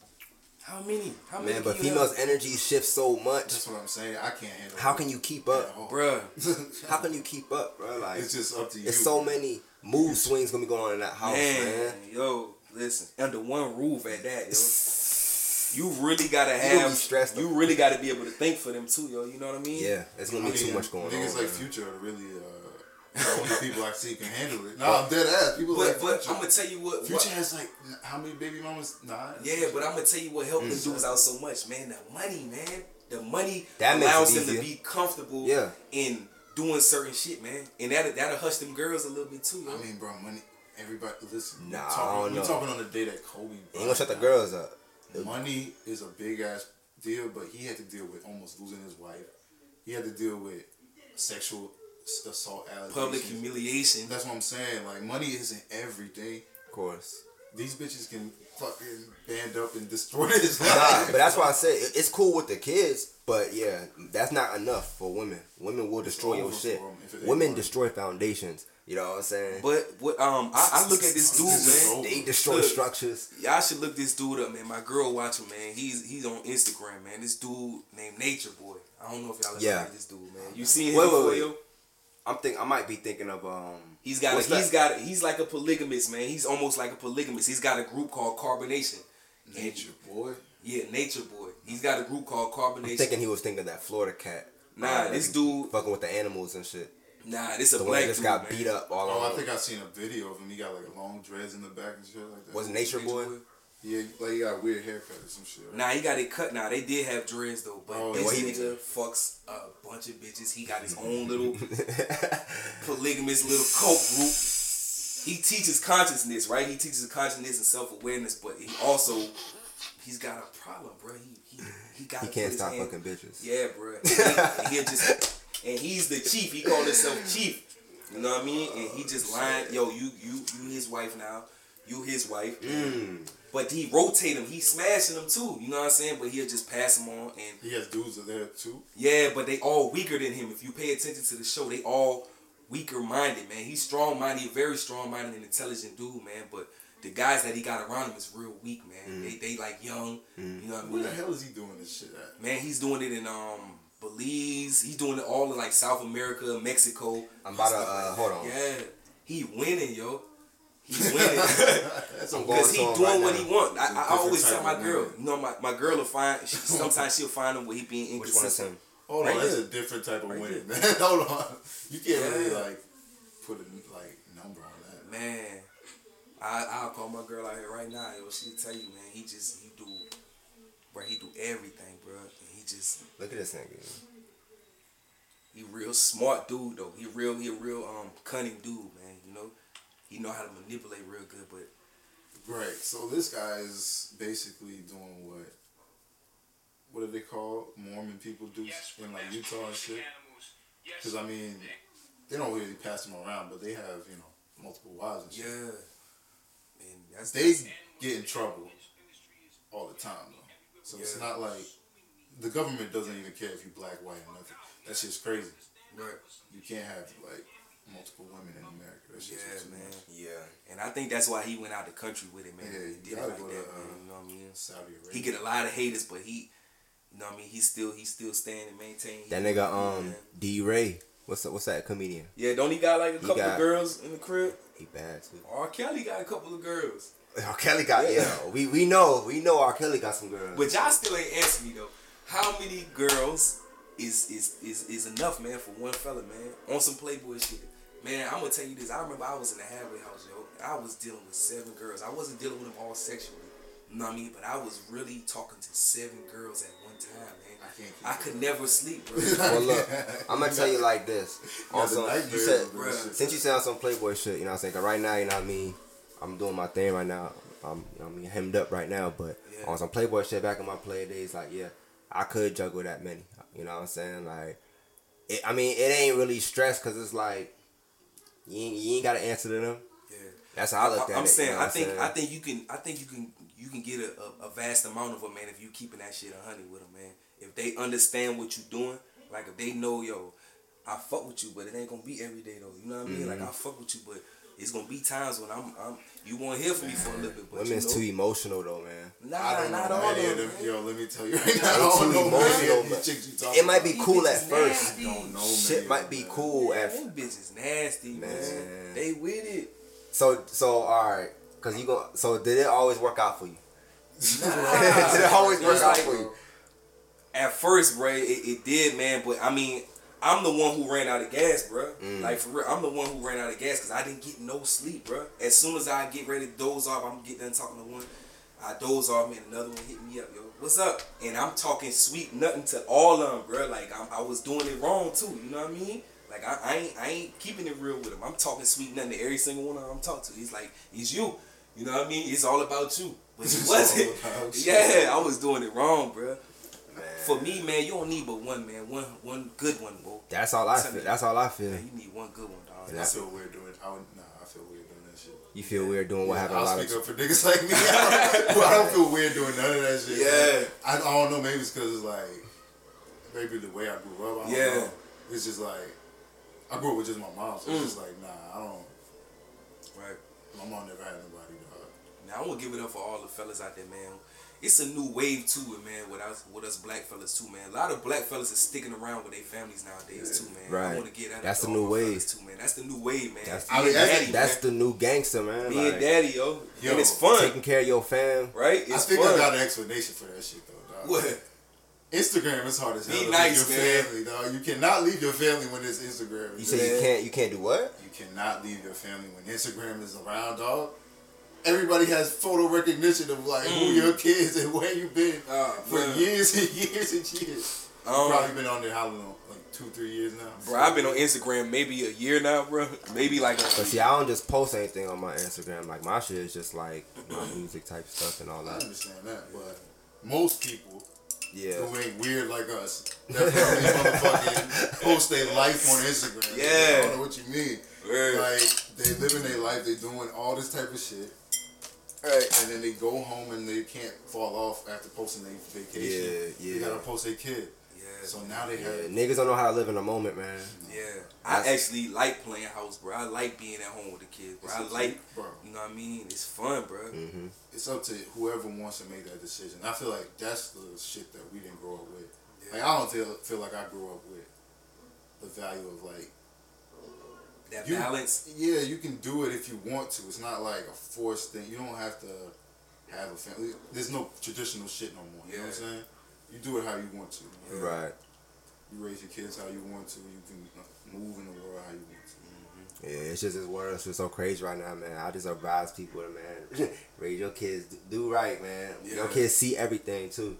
How many? How many? Man, but females' energy shifts so much. That's what I'm saying. I can't handle. How can you keep up, bruh? How can you keep up, bruh? Like it's just up to you. It's so many mood swings gonna be going on in that house, man. man. Yo. Listen, under one roof at that, yo. You really gotta have. Stressed you really gotta be able to think for them too, yo. You know what I mean? Yeah, it's gonna I be mean, too much going on. Niggas like Future are really uh, only people I see can handle it. No, but, I'm dead ass. People but, like Future. But I'm gonna tell you what. Future what, has like how many baby mamas? Nine. Yeah, but I'm gonna tell you what helped mm-hmm. the dudes out so much, man. The money, man. The money that allows them to be comfortable. Yeah. In doing certain shit, man, and that that'll hush them girls a little bit too. Yo. I mean, bro, money. Everybody, listen. Nah, talking, we're talking on the day that Kobe. Ain't gonna shut the girls up. Money is a big ass deal, but he had to deal with almost losing his wife. He had to deal with sexual assault allegations, public humiliation. That's what I'm saying. Like money isn't everything. Of course. These bitches can fucking band up and destroy his life. Nah, but that's why I said it's cool with the kids, but yeah, that's not enough for women. Women will destroy your shit. Women burn. destroy foundations. You know what I'm saying? But what um, I, I look at this dude, man. They destroy look, structures. Y'all should look this dude up, man. My girl watch him, man. He's he's on Instagram, man. This dude named Nature Boy. I don't know if y'all ever yeah. this dude, man. You seen him? Wait, wait, wait. I'm think I might be thinking of um. He's got a, he's got a, he's like a polygamist, man. He's almost like a polygamist. He's got a group called Carbonation. Nature and, Boy. Yeah, Nature Boy. He's got a group called Carbonation. I'm thinking he was thinking of that Florida cat. Nah, like, this dude fucking with the animals and shit. Nah, this a the black one that just dude, got man. beat up all over. Oh, I think I seen a video of him. He got like long dreads in the back and shit like that. Was it Nature, Nature Boy? Boy? Yeah, like he got a weird haircut or some shit. Right? Nah, he got it cut. Nah, they did have dreads though. But oh, this well, he, nigga fucks a bunch of bitches. He got his own little polygamous little cult group. He teaches consciousness, right? He teaches consciousness and self awareness, but he also he's got a problem, bro. He he he got. He can't stop hand. fucking bitches. Yeah, bro. He, he'll just. And he's the chief. He called himself chief. You know what I mean? And he just lying. Yo, you you you his wife now. You his wife. Mm. But he rotate him. He smashing him too. You know what I'm saying? But he'll just pass him on. And he has dudes in there too. Yeah, but they all weaker than him. If you pay attention to the show, they all weaker minded, man. He's strong minded, very strong minded and intelligent dude, man. But the guys that he got around him is real weak, man. Mm. They they like young. Mm. You know what I mean? Where the hell is he doing this shit at? Man, he's doing it in um. Belize, he's doing it all in like South America, Mexico. I'm about to uh, like hold on. Yeah, he winning, yo. He's winning because he doing right what now. he want. I, I always tell my girl, man. you know, my, my girl will find. She, sometimes she'll find him where he being inconsistent. Hold right on, that's a different type of right winning, man. Hold on, you can't yeah. really like put a like number on that, man. I I'll call my girl out here right now, yo. She'll tell you, man. He just he do, bro. He do everything, bro. Just look at this nigga. He real smart dude though. He real he a real um cunning dude, man. You know, he know how to manipulate real good. But right, so this guy is basically doing what what do they call Mormon people do yes, in like Utah and shit. Because, I mean, they don't really pass them around, but they have, you know, multiple wives and shit. Yeah. Man, that's they get in trouble all the time, though. So yeah. It's not like the government doesn't even care if you black, white, or nothing. That shit's crazy. Right. You can't have, like, multiple women in America. That's yeah, just man. Much. Yeah. And I think that's why he went out the country with it, man. Yeah, he did it like that, to, uh, man. You know what I mean? Saudi Arabia. He get a lot of haters, but he, you know what I mean? He's still, he's still staying and maintaining. That nigga, um, man. D-Ray. What's that, what's that comedian? Yeah, don't he got like a he couple got, of girls in the crib? He bad, too. R. Kelly got a couple of girls. R. Kelly got, yeah. yeah we, we know, we know R. Kelly got some girls. But y'all still ain't answer me, though. How many girls... Is, is is is enough, man, for one fella, man, on some Playboy shit. Man, I'm gonna tell you this. I remember I was in the halfway house, yo. I was dealing with seven girls. I wasn't dealing with them all sexually, you know what I mean? But I was really talking to seven girls at one time, man. I, can't I could never sleep, bro. Well, look, I'm gonna tell you like this. Also, you said, since you said some Playboy shit, you know what I'm saying? Right now, you know what I mean? I'm doing my thing right now. I'm, you know what I mean, hemmed up right now, but yeah. on some Playboy shit back in my play days, like, yeah, I could juggle that many. You know what I'm saying? Like, it, I mean, it ain't really stress because it's like you ain't, you ain't got to answer to them. Yeah, that's how I look at it. I'm saying, you know I think, saying? I think you can, I think you can, you can get a, a, a vast amount of them, man, if you keeping that shit a hundred with them, man. If they understand what you doing, like if they know, yo, I fuck with you, but it ain't gonna be every day though. You know what I mean? Mm-hmm. Like I fuck with you, but it's gonna be times when I'm, I'm you won't hear from me for a little bit. But women's you know, too emotional though, man. Nah, I don't not know all of them. Yo, let me tell you right now. I don't know, emotional, man. It, it might be cool at first. Don't know, man. Shit might be cool at first. Them bitches nasty, man. man. They with it. So, so all right, cause you go. So did it always work out for you? Nah. Did it always work out for you? At first, bro, it, it did, man. But I mean. I'm the one who ran out of gas, bro. Mm. Like, for real, I'm the one who ran out of gas because I didn't get no sleep, bro. As soon as I get ready to doze off, I'm getting done talking to one. I doze off, man, another one hit me up, yo. What's up? And I'm talking sweet nothing to all of them, bro. Like, I'm, I was doing it wrong, too. You know what I mean? Like, I, I ain't I ain't keeping it real with them. I'm talking sweet nothing to every single one of them I'm talking to. He's like, it's you. You know what I mean? It's all about you. But it wasn't. Yeah, I was doing it wrong, bro. Man. For me, man, you don't need but one, man. One one good one, bro. That's all I Tell feel. Me. That's all I feel. Man, you need one good one, dog. And I feel weird doing it. I would, nah, I feel weird doing that shit. You feel yeah. weird doing what yeah, happened? I'll a lot speak of... up for niggas like me. I don't, I don't feel weird doing none of that shit. Yeah. Man. I don't know. Maybe it's because it's like, maybe the way I grew up. I don't yeah. know. It's just like, I grew up with just my mom. So mm. it's just like, nah, I don't. Right. My mom never had nobody, dog. Now, I want to give it up for all the fellas out there, man. It's a new wave to it, man, with us, with us black fellas, too, man. A lot of black fellas are sticking around with their families nowadays, too, man. Right. I want to get out That's of the new wave. Too, man. That's the new wave, man. That's, I mean, that's, daddy, that's man. the new gangster, man. Being like, daddy, yo. yo. And it's fun. Taking care of your fam. Right? It's I think fun. I got an explanation for that shit, though, dog. What? Instagram is hard as hell. Be nice, leave your man. family, dog. You cannot leave your family when it's Instagram. You say you can't, you can't do what? You cannot leave your family when Instagram is around, dog. Everybody has photo recognition of like mm. who your kids and where you been uh, for man. years and years and years. Um, You've probably been on there how long? Like two, three years now. Bro, so. I've been on Instagram maybe a year now, bro. Maybe like. A but see, I don't just post anything on my Instagram. Like my shit is just like my music type stuff and all that. I understand that, but most people. Yeah. Who ain't weird like us. Definitely motherfucking post their life on Instagram. Yeah. I don't know what you mean. Right. Like they living their life. They doing all this type of shit. Right. And then they go home and they can't fall off after posting their vacation. Yeah, yeah. They gotta post their kid. Yeah. So now they yeah. have niggas don't know how to live in the moment, man. Yeah. That's... I actually like playing house, bro. I like being at home with the kids, bro. It's I like, to, bro. You know what I mean? It's fun, bro. Mm-hmm. It's up to whoever wants to make that decision. I feel like that's the shit that we didn't grow up with. Yeah. Like I don't feel feel like I grew up with the value of like. That you, balance. Yeah, you can do it if you want to. It's not like a forced thing. You don't have to have a family. There's no traditional shit no more. You yeah. know what I'm saying? You do it how you want to. You know? Right. You raise your kids how you want to. You can move in the world how you want to. Mm-hmm. Yeah, it's just this world is so crazy right now, man. I just advise people, man. Raise your kids. Do right, man. Yeah. Your kids see everything, too.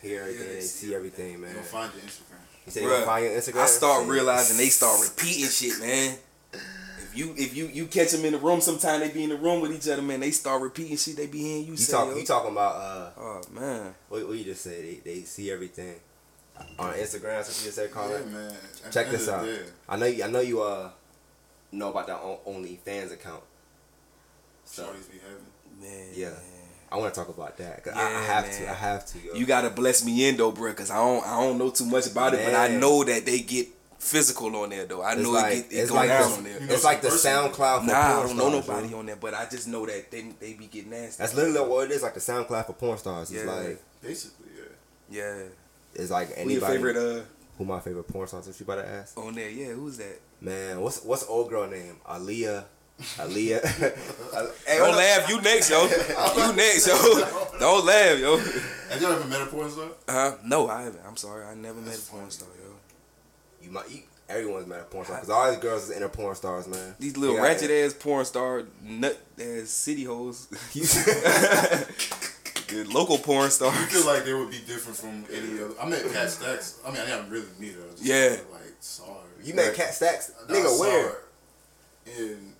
Hear everything. Yeah, they see everything, everything man. You'll find your Instagram. You say you'll find your Instagram? I start yeah. realizing they start repeating shit, man. If you if you, you catch them in the room, sometimes they be in the room with each other, man. They start repeating shit they be hearing you, you say. Talk, you talking about? Uh, oh man, what, what you just said? They they see everything. on Instagram, so you said Connor. Yeah, man. Check this out. Day. I know you. I know you. Uh, know about that OnlyFans account. So, Shorties be having. Man. Yeah. Man. I want to talk about that. Cause yeah, I, I have man. to. I have to. Yo. You gotta bless me in though, bro. Cause I don't. I don't know too much about man. it, but I know that they get physical on there though. I it's know like, it, it, it goes down on there. It's like the SoundCloud. For nah, porn I don't know stars, nobody bro. on there, but I just know that they they be getting nasty. That's literally what it is. Like the SoundCloud for porn stars. It's yeah. like basically. Yeah. Yeah. It's like anybody. Who your favorite? Uh, who my favorite porn stars? If you about to ask. On there, yeah. Who's that? Man, what's what's old girl name? Aaliyah. Aaliyah. Hey, don't laugh. You next, yo. You next, yo. Don't laugh, yo. Have y'all ever met a porn star? Uh, no, I haven't. I'm sorry, I never That's met a porn funny. star, yo. You might. You, everyone's met a porn star because all these girls is into porn stars, man. These little yeah, ratchet ass porn star, nut ass city hoes. Local porn stars. You feel like they would be different from any other. I met Cat Stacks. I mean, I didn't really meet her. Just yeah. Like, sorry. You met like, Cat Stacks? No, nigga, where? In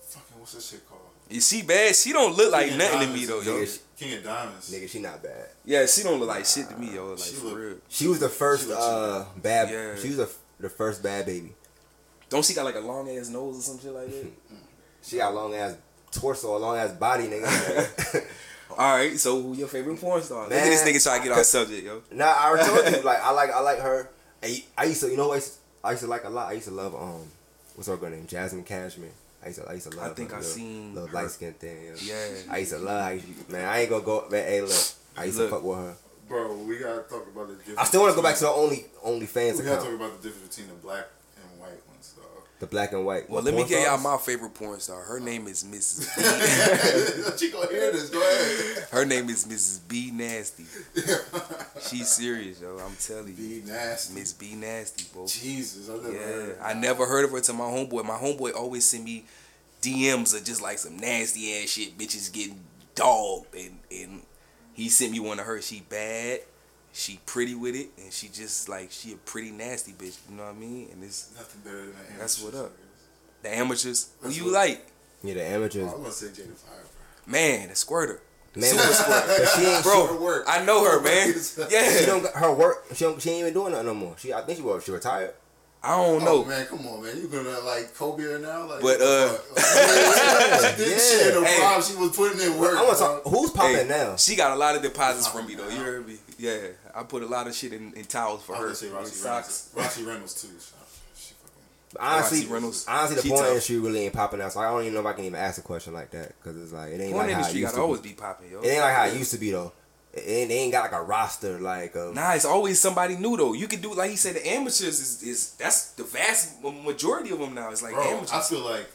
fucking, what's that shit called? Is she bad? She don't look King like nothing Diamonds. to me, though, yo. Nigga, she, King of Diamonds. Nigga, she not bad. Yeah, she don't look like shit to me, yo. Like, she for look, real. She was the first she uh bad. Yeah. She was the, the first bad baby. Don't she got, like, a long-ass nose or some shit like that? She got a long-ass torso, a long-ass body, nigga. All right, so who your favorite porn star? Man, look at this nigga try to get on subject, yo. Nah, I already told you, like I like I like her. I, I used to, you know, what I used, to, I used to like a lot. I used to love um, what's her girl name? Jasmine Cashman. I used to, I used to love. I think her, I little, seen little light skin thing. Yeah. yeah. I used to love. I used to, man, I ain't gonna go. Man, hey, look, I used look, to fuck with her. Bro, we gotta talk about the difference. I still want to go back to the only OnlyFans account. We gotta account. talk about the difference between the black and white ones, though. The black and white. Well, what, let me get y'all my favorite porn star. Her name is Missus B. She gonna hear this. Go ahead. Her name is Missus B Nasty. She's serious, yo. I'm telling you. B Nasty. Miss B Nasty, bro. Jesus, I never yeah. heard of her. I never heard of her to my homeboy. My homeboy always send me D Ms of just like some nasty ass shit. Bitches getting dogged. And, and he sent me one of her. She bad. She pretty with it, and she just like she a pretty nasty bitch. You know what I mean? And it's nothing better than the that's what up. The amateurs, that's who you like? Yeah, the amateurs. Oh, I'm gonna say Jada Fire. Man, the squirter, man, super squirter. She ain't bro. Sure work. I know her, man. Yeah, she don't her work. She don't, she ain't even doing nothing no more. She I think she was she retired. I don't oh, know. Man, come on, man. You gonna like Kobe her now? Like, but uh, like, yeah. Shit, no hey. problem. She was putting in work. I want to talk. Who's popping hey. now? She got a lot of deposits from me though. You heard me? Yeah, I put a lot of shit in, in towels for I her. Roxy Reynolds. Roxy Reynolds too. She fucking. Honestly, Reynolds, honestly, the porn industry really ain't popping out. So I don't even know if I can even ask a question like that because it's like it ain't porn like how it used to always be. be popping, yo. It ain't like how it used to be though. And they ain't got like a roster like um, nah it's always somebody new though. You could do like he said the amateurs is, is that's the vast majority of them now. It's like bro, amateurs. I feel like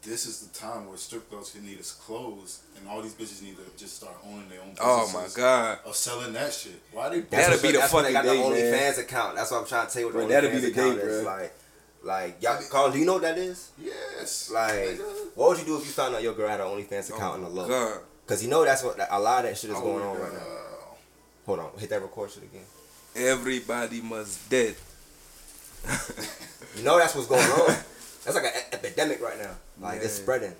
this is the time where strip clubs can need us clothes and all these bitches need to just start owning their own businesses. Oh my god, of selling that shit. Why they that'll be the funny they got day, the OnlyFans account. That's what I'm trying to tell you. Bro, that'll be the account day, bro. Is like like y'all call. Do you know what that is? Yes. Like what would you do if you found out your girl had an OnlyFans account and oh a love? God. Cause you know that's what a lot of that shit is oh, going on right now. Hold on, hit that record shit again. Everybody must dead. You know that's what's going on. That's like an epidemic right now. Like yeah. It's spreading.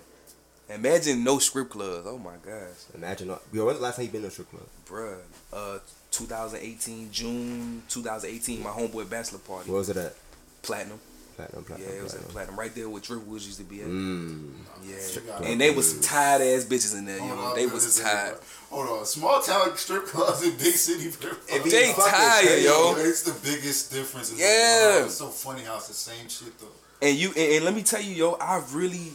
Imagine no strip clubs. Oh my gosh. Imagine no. Yo, when's the last time you been to a strip club? Bruh, uh, twenty eighteen June twenty eighteen. My homeboy bachelor party. Where was it at? Platinum. Platinum, platinum, yeah, it was platinum. At Platinum, right there where Drip Woods used to be at. Mm. Yeah, and they was some tired ass bitches in there, you know. They was tired. Hold on, small town strip clubs in big city. If they tired, yo, it's the biggest difference. It's yeah, like, wow, it's so funny how it's the same shit though. And you, and, and let me tell you, yo, I really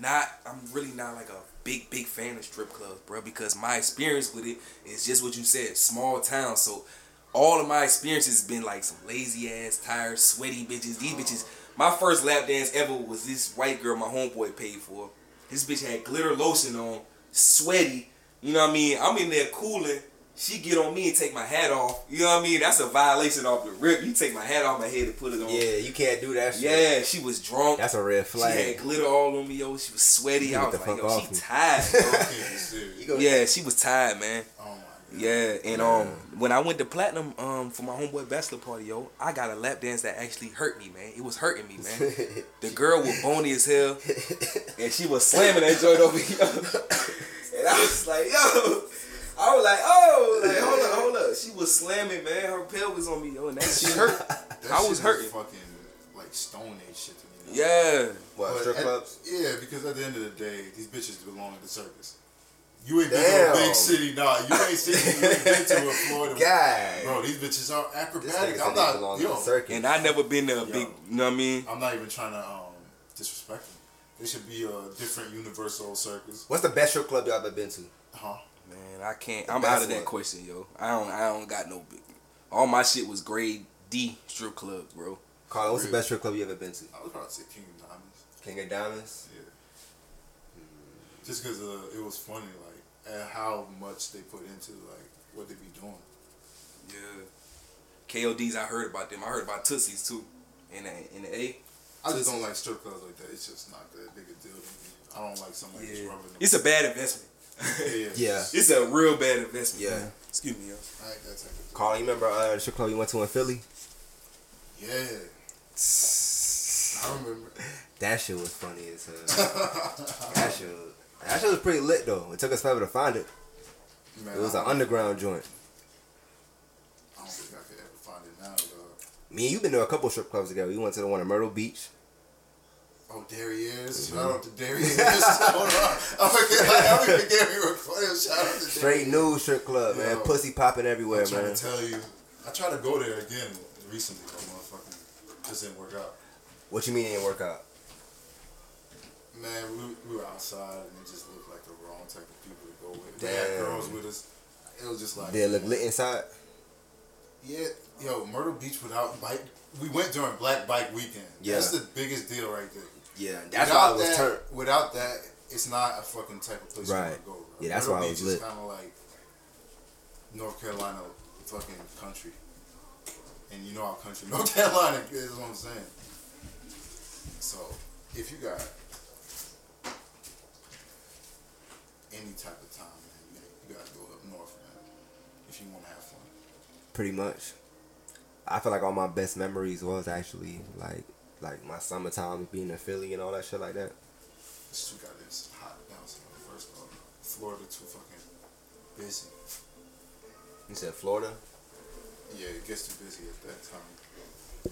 not, I'm really not like a big, big fan of strip clubs, bro, because my experience with it is just what you said, small town. So all of my experience has been like some lazy ass, tired, sweaty bitches. These oh. bitches. My first lap dance ever was this white girl my homeboy paid for. This bitch had glitter lotion on, sweaty. You know what I mean? I'm in there cooling. She get on me and take my hat off. You know what I mean? That's a violation off the rip. You take my hat off my head and put it on. Yeah, you can't do that shit. Yeah, she was drunk. That's a red flag. She had glitter all on me, yo. She was sweaty. I was like, yo, she tired, yo. Yeah, she was tired, man. Oh my god. Yeah, and um, when I went to Platinum um, for my homeboy bachelor party, yo, I got a lap dance that actually hurt me, man. It was hurting me, man. The girl was bony as hell, and she was slamming that joint over me. And I was like, yo, I was like, oh, like, hold up, hold up. yeah, she was slamming, man. Her pelvis on me, yo, and that shit hurt. That I shit was hurting. Fucking like stone age shit to me. You know? Yeah. What, strip clubs? Yeah, because at the end of the day, these bitches belong to the circus. You ain't Damn. been to a big city, nah. You ain't seen. You ain't been to a Florida. God. Bro, these bitches are acrobatic. I'm not. Yo, circus. And I never been to a yo, big. You know what I mean? I'm not even trying to um, disrespect them. It should be a different universal circus. What's the best strip club y'all ever been to? Huh? Man, I can't. The I'm out of that one. question, yo. I don't. I don't got no big. All my shit was grade D strip clubs, bro. Carl, what's really? the best strip club you ever been to? I was probably say King of Diamonds. King of Diamonds. Yeah. Mm. Just because uh, it was funny, like. And how much they put into like what they be doing. Yeah. K O Ds, I heard about them. I heard about Tootsies too. In the in the A. I Tootsies. just don't like strip clubs like that. It's just not that big a deal to me. I don't like somebody yeah. just rubbing them. It's a bad investment. yeah. yeah. It's a real bad investment. Yeah. Man. Excuse me, yo. I like that type of Carl, you remember uh, the strip club you went to in Philly? Yeah. I remember. That shit was funny as hell. that shit was That shit was pretty lit though. It took us forever to find it. Man, it was an underground joint. I don't think I could ever find it now, though. Me and you been to a couple strip clubs together. We went to the one in Myrtle Beach. Oh, there he is. Shout out to Darius. Hold on. I'm gonna give you a clear shout out to Darius. Straight new strip club, man. Yo, pussy popping everywhere, I'm man. I'm trying to tell you. I tried to go there again recently, but motherfucking just didn't work out. What you mean it didn't work out? Man, we, we were outside and it just looked like the wrong type of people to go with. Damn. They had girls with us. It was just like... Did it look lit inside? Yeah. Yo, Myrtle Beach without bike... We went during Black Bike Weekend. Yeah. That's the biggest deal right there. Yeah. That's without why I was turned. Without that, it's not a fucking type of place right. you want to go. Bro. Yeah, that's Myrtle why I was Beach lit. Myrtle Beach is kind of like North Carolina fucking country. And you know our country. North Carolina is what I'm saying. So, if you got... any type of time, man. You gotta go up north, man, if you want to have fun. Pretty much. I feel like all my best memories was actually like like my summertime being in Philly and all that shit like that. It's too goddamn hot down south. First of all, Florida too fucking busy. You said Florida? Yeah, it gets too busy at that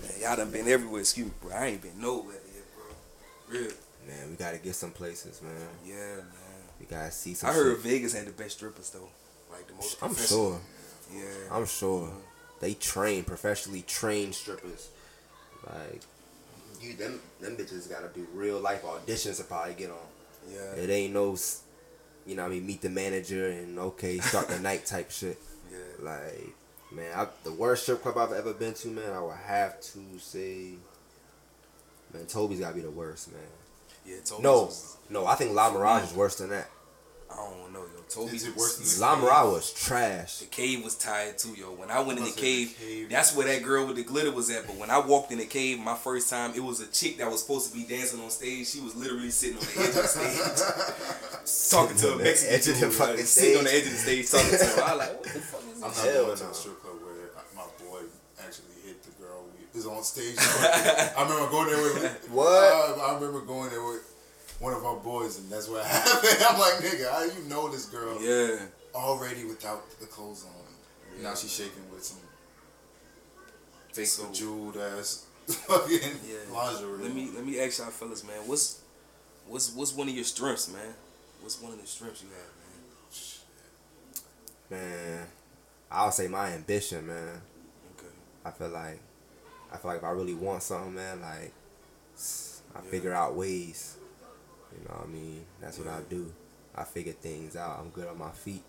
time. Man, y'all done been everywhere. Excuse me, bro. I ain't been nowhere yet, bro. Real. Man, we gotta get some places, man. Yeah, man. You gotta see some I heard shit. Vegas had the best strippers though. Like the most I'm sure. Yeah. I'm sure. Mm-hmm. They train, professionally trained strippers. Like you them them bitches gotta do real life auditions to probably get on. Yeah. It ain't no you know what I mean, meet the manager and okay, start the night type shit. Yeah. Like, man, I, the worst strip club I've ever been to, man, I would have to say man, Toby's gotta be the worst, man. Yeah, Toby's no, was, no, I think La Mirage is worse than that. I don't know, yo. Toby's worse than La Mirage was trash. The cave was tired too, yo. When I went in the cave, the cave, that's where that girl with the glitter was at. But when I walked in the cave my first time, it was a chick that was supposed to be dancing on stage. She was literally sitting on the edge of the stage, talking to a Mexican edge of the fucking stage. Sitting on the edge of the stage, talking to her. I was like, what the fuck is this? I'm not going to a strip club where my boy actually hit the girl. Is on stage. I remember going there with what? Uh, I remember going there with one of our boys, and that's what happened. I'm like, nigga, how do you know this girl? Yeah. Already without the clothes on. Yeah. Now she's shaking with some fake so, jeweled ass fucking yeah. lingerie. Let me let me ask y'all fellas, man. What's what's what's one of your strengths, man? What's one of the strengths you have, man? Man, I'll say my ambition, man. Okay. I feel like. I feel like if I really want something, man, like, I yeah. figure out ways. You know what I mean? That's yeah. what I do. I figure things out. I'm good on my feet.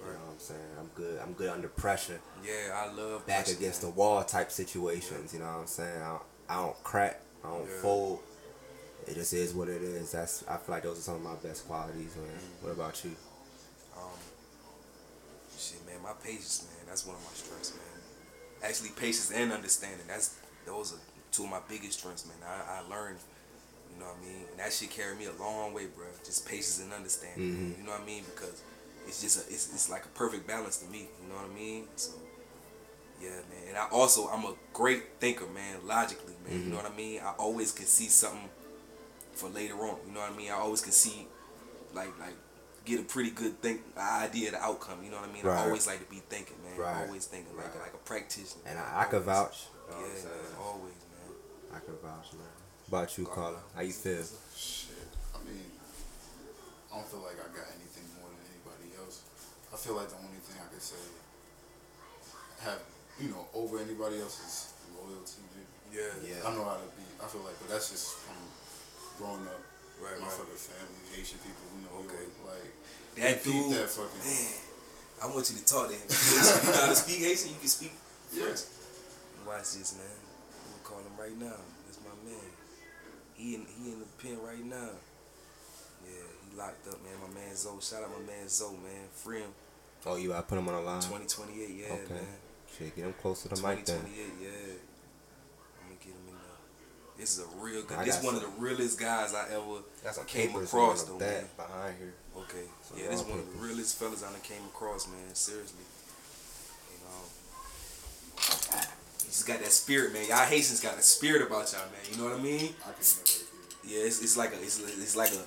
Right. You know what I'm saying? I'm good. I'm good under pressure. Yeah, I love back pressure, against man. the wall type situations. Yeah. You know what I'm saying? I, I don't crack. I don't yeah. fold. It just is what it is. That's. I feel like those are some of my best qualities, man. Mm-hmm. What about you? Um, shit, man. My patience, man. That's one of my strengths, man. Actually, patience and understanding. That's those are two of my biggest strengths, man. I, I learned, you know what I mean? And that shit carried me a long way, bro. Just patience and understanding. Mm-hmm. You know what I mean? Because it's just a, it's it's like a perfect balance to me. You know what I mean? So yeah, man. And I also I'm a great thinker, man. Logically, man. Mm-hmm. You know what I mean? I always can see something for later on. You know what I mean? I always can see like like get a pretty good think idea of the outcome. You know what I mean? Right. I always like to be thinking, man. Right. I'm always thinking, right. like, like a practitioner. And I, I could vouch. Yeah, always, man. I could vouch, man. About you, Carla? How you feel? Shit. I mean, I don't feel like I got anything more than anybody else. I feel like the only thing I could say have, you know, over anybody else is loyalty, dude. Yeah. yeah. I know how to be. I feel like, but that's just from growing up. Right, my right. fucking family, Asian people, you know, okay. we were, like, that dude, that fucking, man, I want you to talk to him. If you know how to speak Asian, you can speak French. Yeah. Watch this, man. I'm going to call him right now. That's my man. He in, he in the pen right now. Yeah, he locked up, man. My man Zoe. Shout out my man Zoe, man. Free him. Oh, you about to put him on the line? twenty twenty-eight, yeah, okay. man. Shit, get him close to the mic then. twenty twenty-eight, yeah. I'm going to get him in there. This is a real good. This one of the realest guys I ever That's came across, though, man. Behind here. Okay. Some yeah, this one papers. of the realest fellas I done came across, man. Seriously. You know, you just got that spirit, man. Y'all Haitians got a spirit about y'all, man. You know what I mean? I can yeah, it's it's like a it's it's like a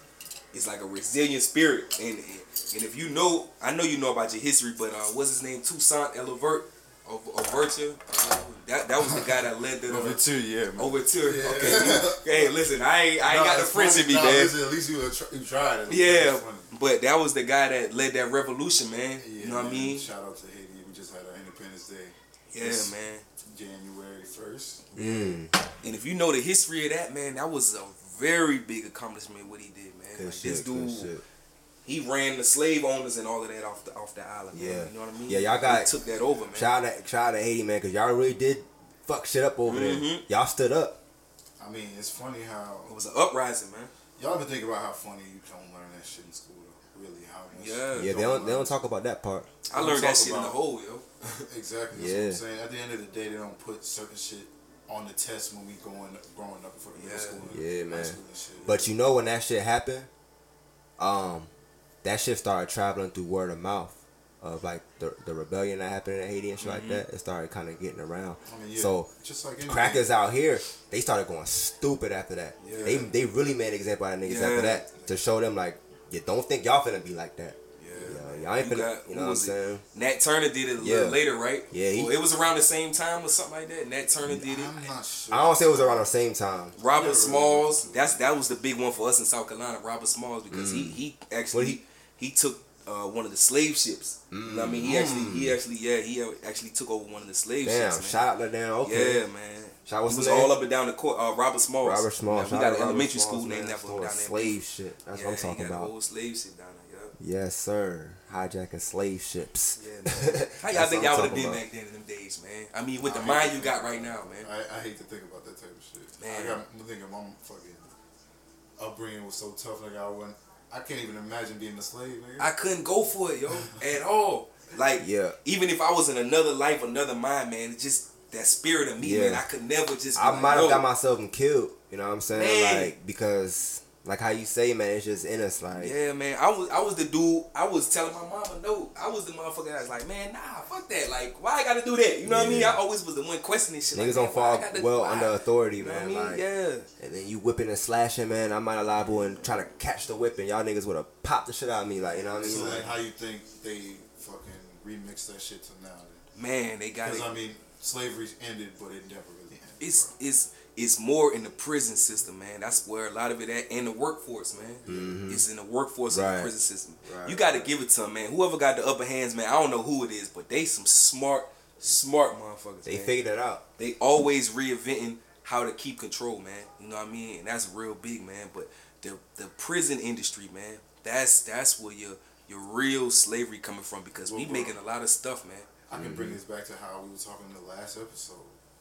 it's like a resilient spirit, and and if you know, I know you know about your history, but uh, what's his name? Toussaint Elevert. Over, Overture, uh, that that was the guy that led the Overture, yeah, man. Overture, yeah. okay. Hey, listen, I ain't, I ain't no, got the French in me, no, man. Listen, at least you, tr- you tried. It yeah, but that was the guy that led that revolution, man. Yeah, you know man. what I mean? Shout out to Haiti. We just had our Independence Day. Yeah, this man. January first. Mm. And if you know the history of that, man, that was a very big accomplishment. What he did, man. Like, shit, this dude. He ran the slave owners and all of that off the off the island. Yeah, man. You know what I mean. Yeah, y'all got took that over, man. Shout out, shout out to Haiti, man, because y'all really did fuck shit up over mm-hmm. there. Y'all stood up. I mean, it's funny how it was an uprising, man. Y'all ever think about how funny you don't learn that shit in school, though? Really, how much? Yeah, yeah. Don't they don't. Learn. They don't talk about that part. I learned that shit about, in the hole, yo. Exactly. That's yeah. what I'm saying. At the end of the day, they don't put certain shit on the test when we going growing up for the middle yeah. school. And yeah, man. School and shit. But you know when that shit happened, um. that shit started traveling through word of mouth of like the the rebellion that happened in Haiti and shit mm-hmm. like that. It started kind of getting around. I mean, yeah, so just like crackers out here, they started going stupid after that. Yeah. They they really made an example out of niggas yeah. after that to show them like, you don't think y'all finna be like that. Yeah, yeah y'all ain't you finna. Got, you know what I'm saying? It? Nat Turner did it a yeah. little later, right? Yeah, he, well, it was around the same time or something like that. Nat Turner did it. I'm not sure. I don't say it was around the same time. Robert yeah, Smalls, really. that's that was the big one for us in South Carolina. Robert Smalls because mm. he he actually. What he, He took uh, one of the slave ships. Mm. You know what I mean, he actually, he actually, yeah, he actually took over one of the slave Damn, ships. Damn, shout out down. Okay. Yeah, man. Shout out. He was name? all up and down the court. Uh, Robert Smalls. Robert Smalls. Now, we got an elementary Smalls, school man. named after him down there. Slave shit. That's yeah, what I'm talking about. Old slave shit down there. Yeah. Yes, sir. Hijacking slave ships. Yeah, man. How y'all think y'all would have been about. back then in them days, man? I mean, with I the mind you got right now, man. I, I hate to think about that type of shit. Man, I got, I'm thinking my fucking upbringing was so tough. Like I went. I can't even imagine being a slave, nigga. I couldn't go for it, yo, at all. Like, yeah. even if I was in another life, another mind, man, it's just that spirit of me, yeah. man, I could never just. I like, might have no. got myself and killed, you know what I'm saying? Man. Like, because, like how you say, man, it's just in us, like. Yeah, man, I was I was the dude, I was telling my mama, no, I was the motherfucker that was like, man, nah, fuck that. Like, why I gotta do that? You know yeah. what I mean? I always was the one questioning shit. Niggas like, don't fall well why? under authority, man. You know what I mean? Like, yeah. And then you whipping and slashing, man. I might have liable and try to catch the whipping. Y'all niggas would have popped the shit out of me, like, you know what I mean? So, like, how you think they fucking remixed that shit to now? Man, they got it. Because, I mean, slavery's ended, but it never really ended. It's, bro. it's. It's more in the prison system, man. That's where a lot of it at, and the workforce, man. Mm-hmm. It's in the workforce right. of the prison system. Right. You got to give it to them, man. Whoever got the upper hands, man, I don't know who it is, but they some smart, smart motherfuckers, They man. figured it out. They always reinventing how to keep control, man. You know what I mean? And that's real big, man. But the the prison industry, man, that's that's where your, your real slavery coming from because well, we bro, making a lot of stuff, man. I can mm-hmm. bring this back to how we were talking in the last episode.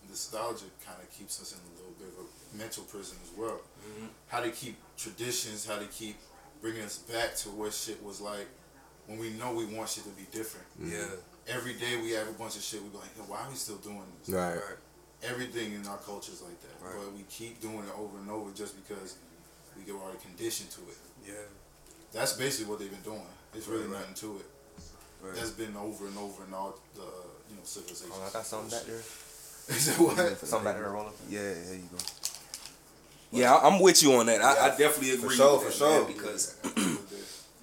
Nostalgia kind of keeps us in a little bit of a mental prison as well. Mm-hmm. How to keep traditions, how to keep bringing us back to what shit was like when we know we want shit to be different. Mm-hmm. Yeah. Every day we have a bunch of shit, we go like, hey, why are we still doing this? Right. Right. Everything in our culture is like that. Right. But we keep doing it over and over just because we get already conditioned to it. Yeah. That's basically what they've been doing. It's really right. nothing to it. Right. That's been over and over in all the, you know, civilizations. Oh, I got something back there. Is it what? Something about air roller? Yeah, there you go. Yeah, I'm with you on that. I, yeah, I definitely agree. For sure, with that, for sure. Man, because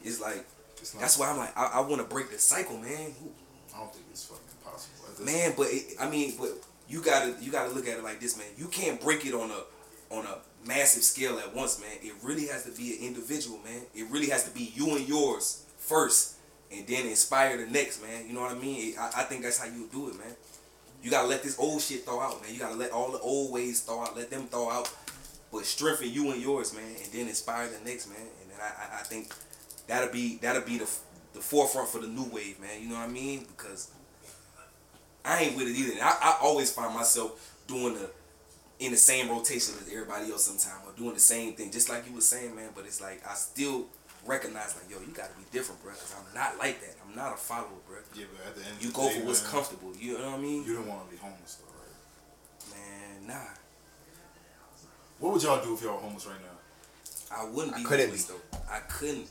it's like It's not That's why I'm like, I, I want to break the cycle, man. Ooh. I don't think it's fucking possible. Like man, but it, I mean, but you gotta you gotta look at it like this, man. You can't break it on a on a massive scale at once, man. It really has to be an individual, man. It really has to be you and yours first, and then inspire the next, man. You know what I mean? It, I, I think that's how you do it, man. You gotta let this old shit thaw out, man. You gotta let all the old ways thaw out. Let them thaw out, but strengthen you and yours, man, and then inspire the next, man. And then I, I, I think that'll be that'll be the the forefront for the new wave, man. You know what I mean? Because I ain't with it either. I, I always find myself doing the in the same rotation as everybody else sometimes, or doing the same thing, just like you was saying, man. But it's like I still recognize, like, yo, you gotta be different, bro. Because I'm not like that. I'm not a follower, bro. Yeah, but at the end, you go for what's comfortable. You know what I mean? You don't want to be homeless, though, right? Man, nah. What would y'all do if y'all were homeless right now? I wouldn't be homeless though. I couldn't.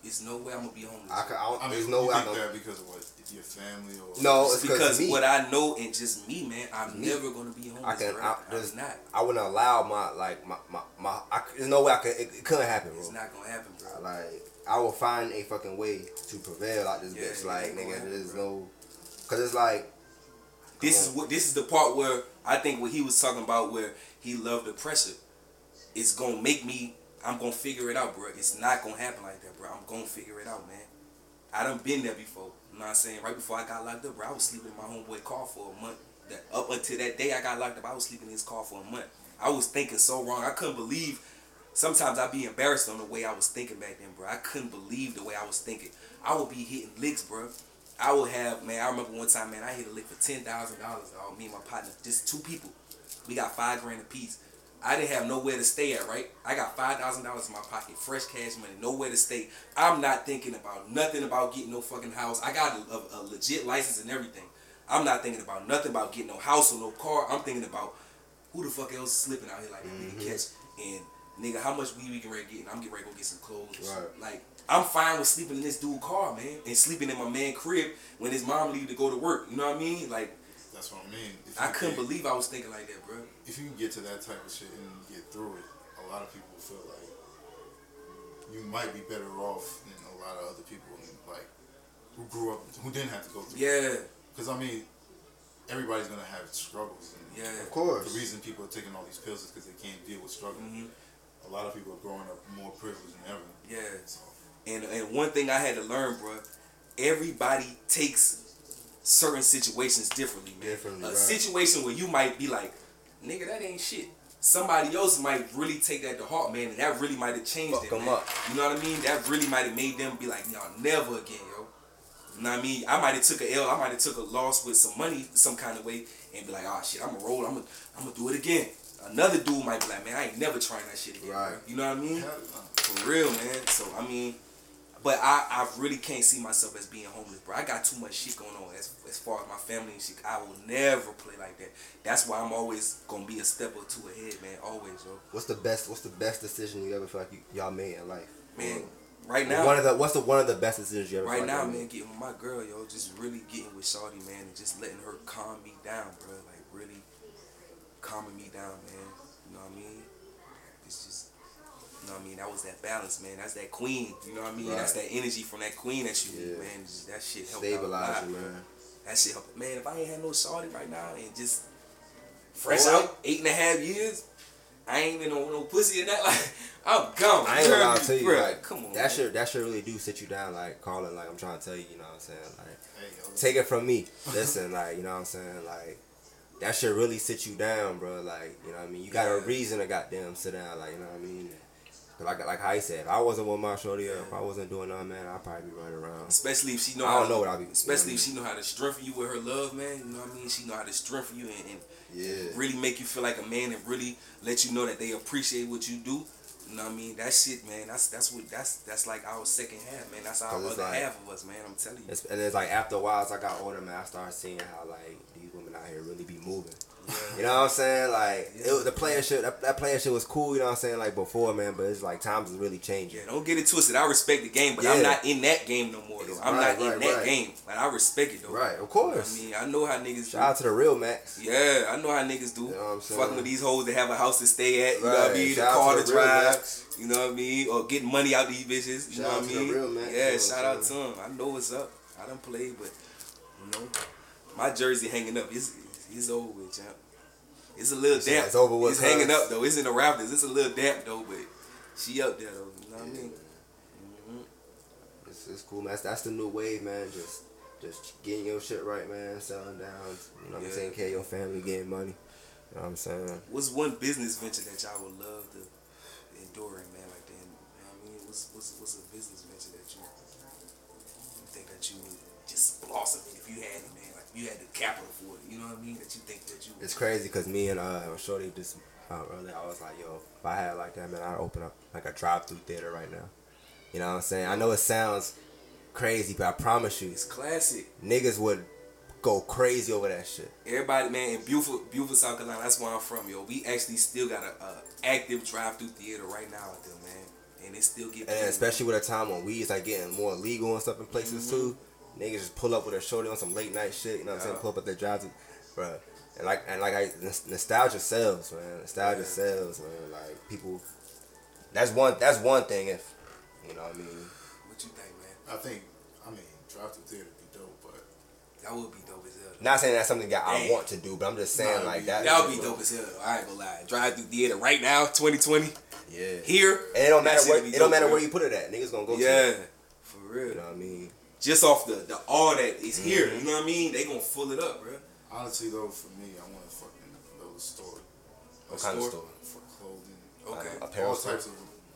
There's no way I'm gonna be homeless. I, could, I, I mean, there's no way I'm gonna. Because of what? Your family or? No, it's because me. What I know and just me, man. I'm me. never gonna be homeless. I can. Right? I, there's I'm not. I wouldn't allow my like my my, my I, there's no way I could. It, it couldn't happen, bro. It's not gonna happen, bro. Like I will find a fucking way to prevail out this yeah, bitch. Yeah, like nigga, happen, there's bro. no. Cause it's like. This on. is what. This is the part where I think what he was talking about, where he loved the pressure. It's gonna make me. I'm gonna figure it out, bro. It's not gonna happen like that, bro. I'm gonna figure it out, man. I done been there before. You know what I'm saying? Right before I got locked up, bro, I was sleeping in my homeboy car for a month. That up until that day I got locked up, I was sleeping in his car for a month. I was thinking so wrong. I couldn't believe. Sometimes I'd be embarrassed on the way I was thinking back then, bro. I couldn't believe the way I was thinking. I would be hitting licks, bro. I would have, man. I remember one time, man. I hit a lick for ten thousand dollars. Oh, me and my partner, just two people. We got five grand apiece. I didn't have nowhere to stay at, right? I got five thousand dollars in my pocket, fresh cash money, nowhere to stay. I'm not thinking about nothing about getting no fucking house. I got a, a, a legit license and everything. I'm not thinking about nothing about getting no house or no car. I'm thinking about who the fuck else is slipping out here like that we can catch. And, nigga, how much weed we can get? And I'm getting ready to go get some clothes. Right. Like, I'm fine with sleeping in this dude's car, man, and sleeping in my man's crib when his mom leave to go to work. You know what I mean? Like, that's what I mean. If I couldn't get, believe I was thinking like that, bro. If you can get to that type of shit and get through it, a lot of people feel like you might be better off than a lot of other people, like who grew up, who didn't have to go through. Yeah. Because I mean, everybody's gonna have struggles. And yeah. Of course. The reason people are taking all these pills is because they can't deal with struggle. Mm-hmm. A lot of people are growing up more privileged than ever. Yeah. So. And and one thing I had to learn, bro, everybody takes certain situations differently, man. Differently, a right. situation where you might be like, nigga, that ain't shit. Somebody else might really take that to heart, man, and that really might have changed them. Fuck up. You know what I mean? That really might have made them be like, y'all never again, yo. You know what I mean? I might have took a L, I might have took a loss with some money, some kind of way, and be like, oh shit, I'm gonna roll, I'm gonna, I'm gonna do it again. Another dude might be like, man, I ain't never trying that shit again. Right. You know what I mean? For real, man. So I mean. But I, I really can't see myself as being homeless, bro. I got too much shit going on as as far as my family and shit. I will never play like that. That's why I'm always gonna be a step or two ahead, man. Always, yo. What's the best? What's the best decision you ever feel like you, y'all made in life, man? Right now, one of the what's the one of the best decisions you ever right now, man? Getting with my girl, yo. Just really getting with Shawty, man, and just letting her calm me down, bro. Like really calming me down, man. You know what I mean? It's just. You know what I mean? That was that balance, man. That's that queen. You know what I mean? Right. That's that energy from that queen that you need, yeah. man. Just, that shit helped stabilize you, man. That shit helped. Man, if I ain't had no shawty right now and just fresh Boy. out eight and a half years, I ain't even on no pussy and that. Like, I'm gone. I ain't allowed to tell you, bro. Like, come on, that shit, that shit really do sit you down, like, calling, like, I'm trying to tell you, you know what I'm saying? Like, take it from me. Listen, like, you know what I'm saying? Like, that shit really sit you down, bro. Like, you know what I mean? You got yeah. a reason to goddamn sit down, like, you know what I mean? Like like how he said, if I wasn't with my shorty, yeah. if I wasn't doing nothing, man, I'd probably be running around. Especially if she know. I don't how, know what I'd be. Especially you know if I mean? she know how to strengthen you with her love, man. You know what I mean? She know how to strengthen you and, and yeah. really make you feel like a man and really let you know that they appreciate what you do. You know what I mean? That shit, man. That's that's what that's that's like our second half, man. That's our other like, half of us, man. I'm telling you. It's, and it's like after a while, as I got older, man, I started seeing how like these women out here really be moving. Yeah. You know what I'm saying? Like it was, the player shit, that, that player shit was cool. You know what I'm saying? Like before, man. But it's like times is really changing. Yeah, don't get it twisted. I respect the game, but yeah. I'm not in that game no more. Though. I'm right, not in right, that right. game. Like I respect it though. Right, of course. I mean, I know how niggas. Shout do. out to the real Max. Yeah, I know how niggas do. You know what I'm saying? Fucking with these hoes that have a house to stay at. You right. know what I mean? The car to, to the drive. Max. You know what I mean? Or getting money out of these bitches. You shout know what I mean? Real Max. Yeah, you shout out to them. I know what's up. I done played, but you know, my jersey hanging up. It's it's over with, champ. It's a little damp. It's over with. It's hers. Hanging up though. It's in the rafters. It's a little damp though, but she up there though. You know what yeah. I mean? Mm-hmm. It's it's cool, man. That's, that's the new wave, man. Just just getting your shit right, man. Selling down. You know what yeah. I'm saying? Care your family, getting money. You know what I'm saying? What's one business venture that y'all would love to endure, man? Like that. You know what I mean? What's what's what's a business venture that you you think that you would just blossom if you had it, man? You had the capital for it, you know what I mean? That you think that you... It's crazy because me and uh, Shorty just um, earlier, I was like, yo, if I had it like that, man, I'd open up like a drive-through theater right now. You know what I'm saying? I know it sounds crazy, but I promise you... It's classic. Niggas would go crazy over that shit. Everybody, man, in Beaufort, Beaufort, South Carolina, that's where I'm from, yo. We actually still got a, a active drive-through theater right now out there, man. And it still get... And especially with a time when weed is like getting more legal and stuff in places, mm-hmm. too. Niggas just pull up with a shorty on some late night shit, you know what I'm saying? Pull up at their jobs, bro. And like, and like, I, nostalgia sells, man. Nostalgia yeah. sells, man. Like people, that's one. That's one thing. If you know what I mean. What you think, man? I think, I mean, drive to theater would be dope, but that would be dope as hell. Though. Not saying that's something that I Damn. want to do, but I'm just saying no, like be, that. That would be dope as hell. Though. I ain't gonna lie. Drive through theater right now, twenty twenty Yeah. Here. And it don't matter where. It dope, don't matter bro. where you put it at. Niggas gonna go. Yeah. To for real. You know what I mean. Just off the, the all that is here, mm-hmm. you know what I mean? They gonna fill it up, bro. Honestly, though, for me, I want to fucking know the store. A what store? Kind of store? For clothing. Okay. Like apparel all store? types of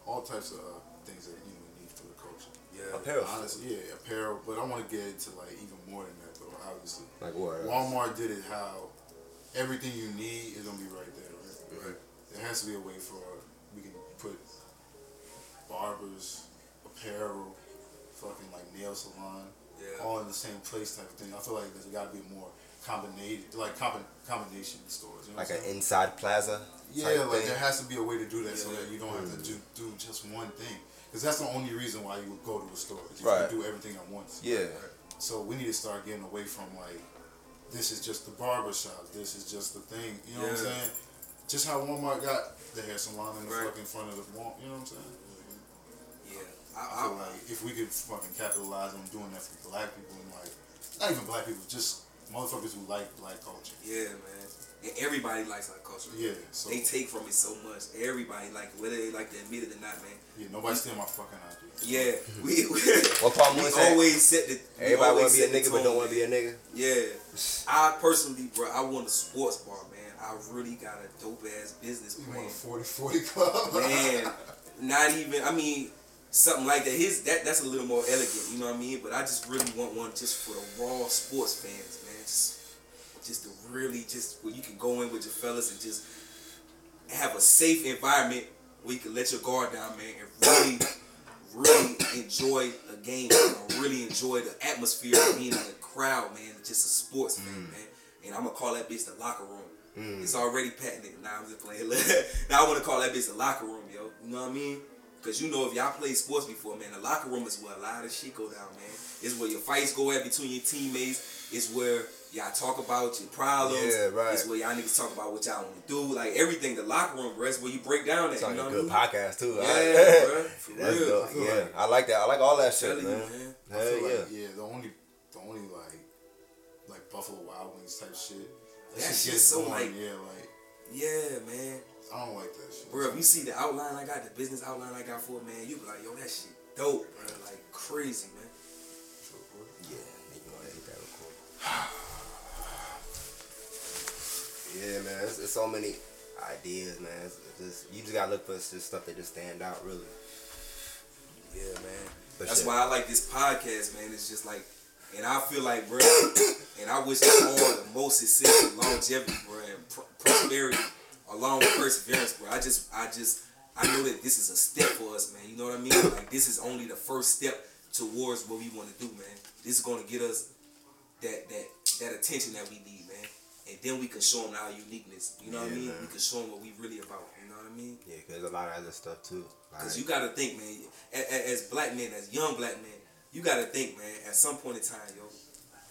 all types of uh, things that you would need for the culture. Yeah. Apparel. Honestly, yeah, apparel. But I want to get into like even more than that, though. Obviously. Like what? Walmart did it how everything you need is gonna be right there, right? Right. There has to be a way for we can put barbers, apparel. Fucking like nail salon, yeah. all in the same place type of thing. I feel like there's got to be more combinated, like combi- combination stores. You know like what I'm an saying? Inside plaza. Yeah, like thing. There has to be a way to do that yeah. so that you don't mm. have to do, do just one thing. Because that's the only reason why you would go to a store. You right. can do everything at once. Yeah. Right? So we need to start getting away from like, this is just the barber shop. This is just the thing. You know yeah. what I'm saying? Just how Walmart got the hair salon in the right. fucking front of the Walmart. You know what I'm saying? I feel like if we could fucking capitalize on doing that for black people and like, not even black people, just motherfuckers who like black culture. Yeah, man. And everybody likes our culture. Yeah. So they take from it so much. Everybody like it, whether they like to admit it or not, man. Yeah, nobody steal my fucking idea. Yeah. We, we, what Paul we always said that everybody want to be a nigga but don't want to be a nigga. Yeah. I personally, bro, I want a sports bar, man. I really got a dope ass business plan. You want a forty forty club? Man. Not even, I mean... Something like that. His that that's a little more elegant, you know what I mean? But I just really want one just for the raw sports fans, man. Just just to really just where you can go in with your fellas and just have a safe environment where you can let your guard down, man, and really, really enjoy a game, or really enjoy the atmosphere of being in the crowd, man. Just a sports fan, mm. man. And I'm gonna call that bitch the locker room. Mm. It's already patented. Nah, I'm just playing. Now I wanna call that bitch the locker room, yo. You know what I mean? Because you know if y'all played sports before, man, the locker room is where a lot of shit go down, man. It's where your fights go at between your teammates. It's where y'all talk about your problems. Yeah, right. It's where y'all niggas talk about what y'all want to do. Like, everything, the locker room, bro, that's where you break down at. It's on a good podcast, too. Yeah, right. bro. For that's real. Dope. Yeah, like, I like that. I like all that shit, man. You, man. I feel yeah. like, yeah, the only, the only like, like Buffalo Wild Wings type shit. That, that shit's so, like, yeah, like. Yeah, man. I don't like that shit. Bro, if you see the outline I got, the business outline I got for it, man, you be like, yo, that shit dope, bro. Like, crazy, man. True, bro. Yeah, nigga, you want to hit that record. Yeah, man, it's, it's so many ideas, man. It's, it's just, you just got to look for just stuff that just stand out, really. Yeah, man. But that's shit. Why I like this podcast, man. It's just like, and I feel like, bro, and I wish it all the most success, longevity, bro, and pr- prosperity. Along with perseverance, bro. I just, I just, I know that this is a step for us, man. You know what I mean? Like, this is only the first step towards what we want to do, man. This is going to get us that, that, that attention that we need, man. and then we can show them our uniqueness. You know yeah, what I mean? Man. We can show them what we really about. You know what I mean? Yeah, because there's a lot of other stuff too. Because like, you got to think, man, as, as black men, as young black men, you got to think, man, at some point in time, yo,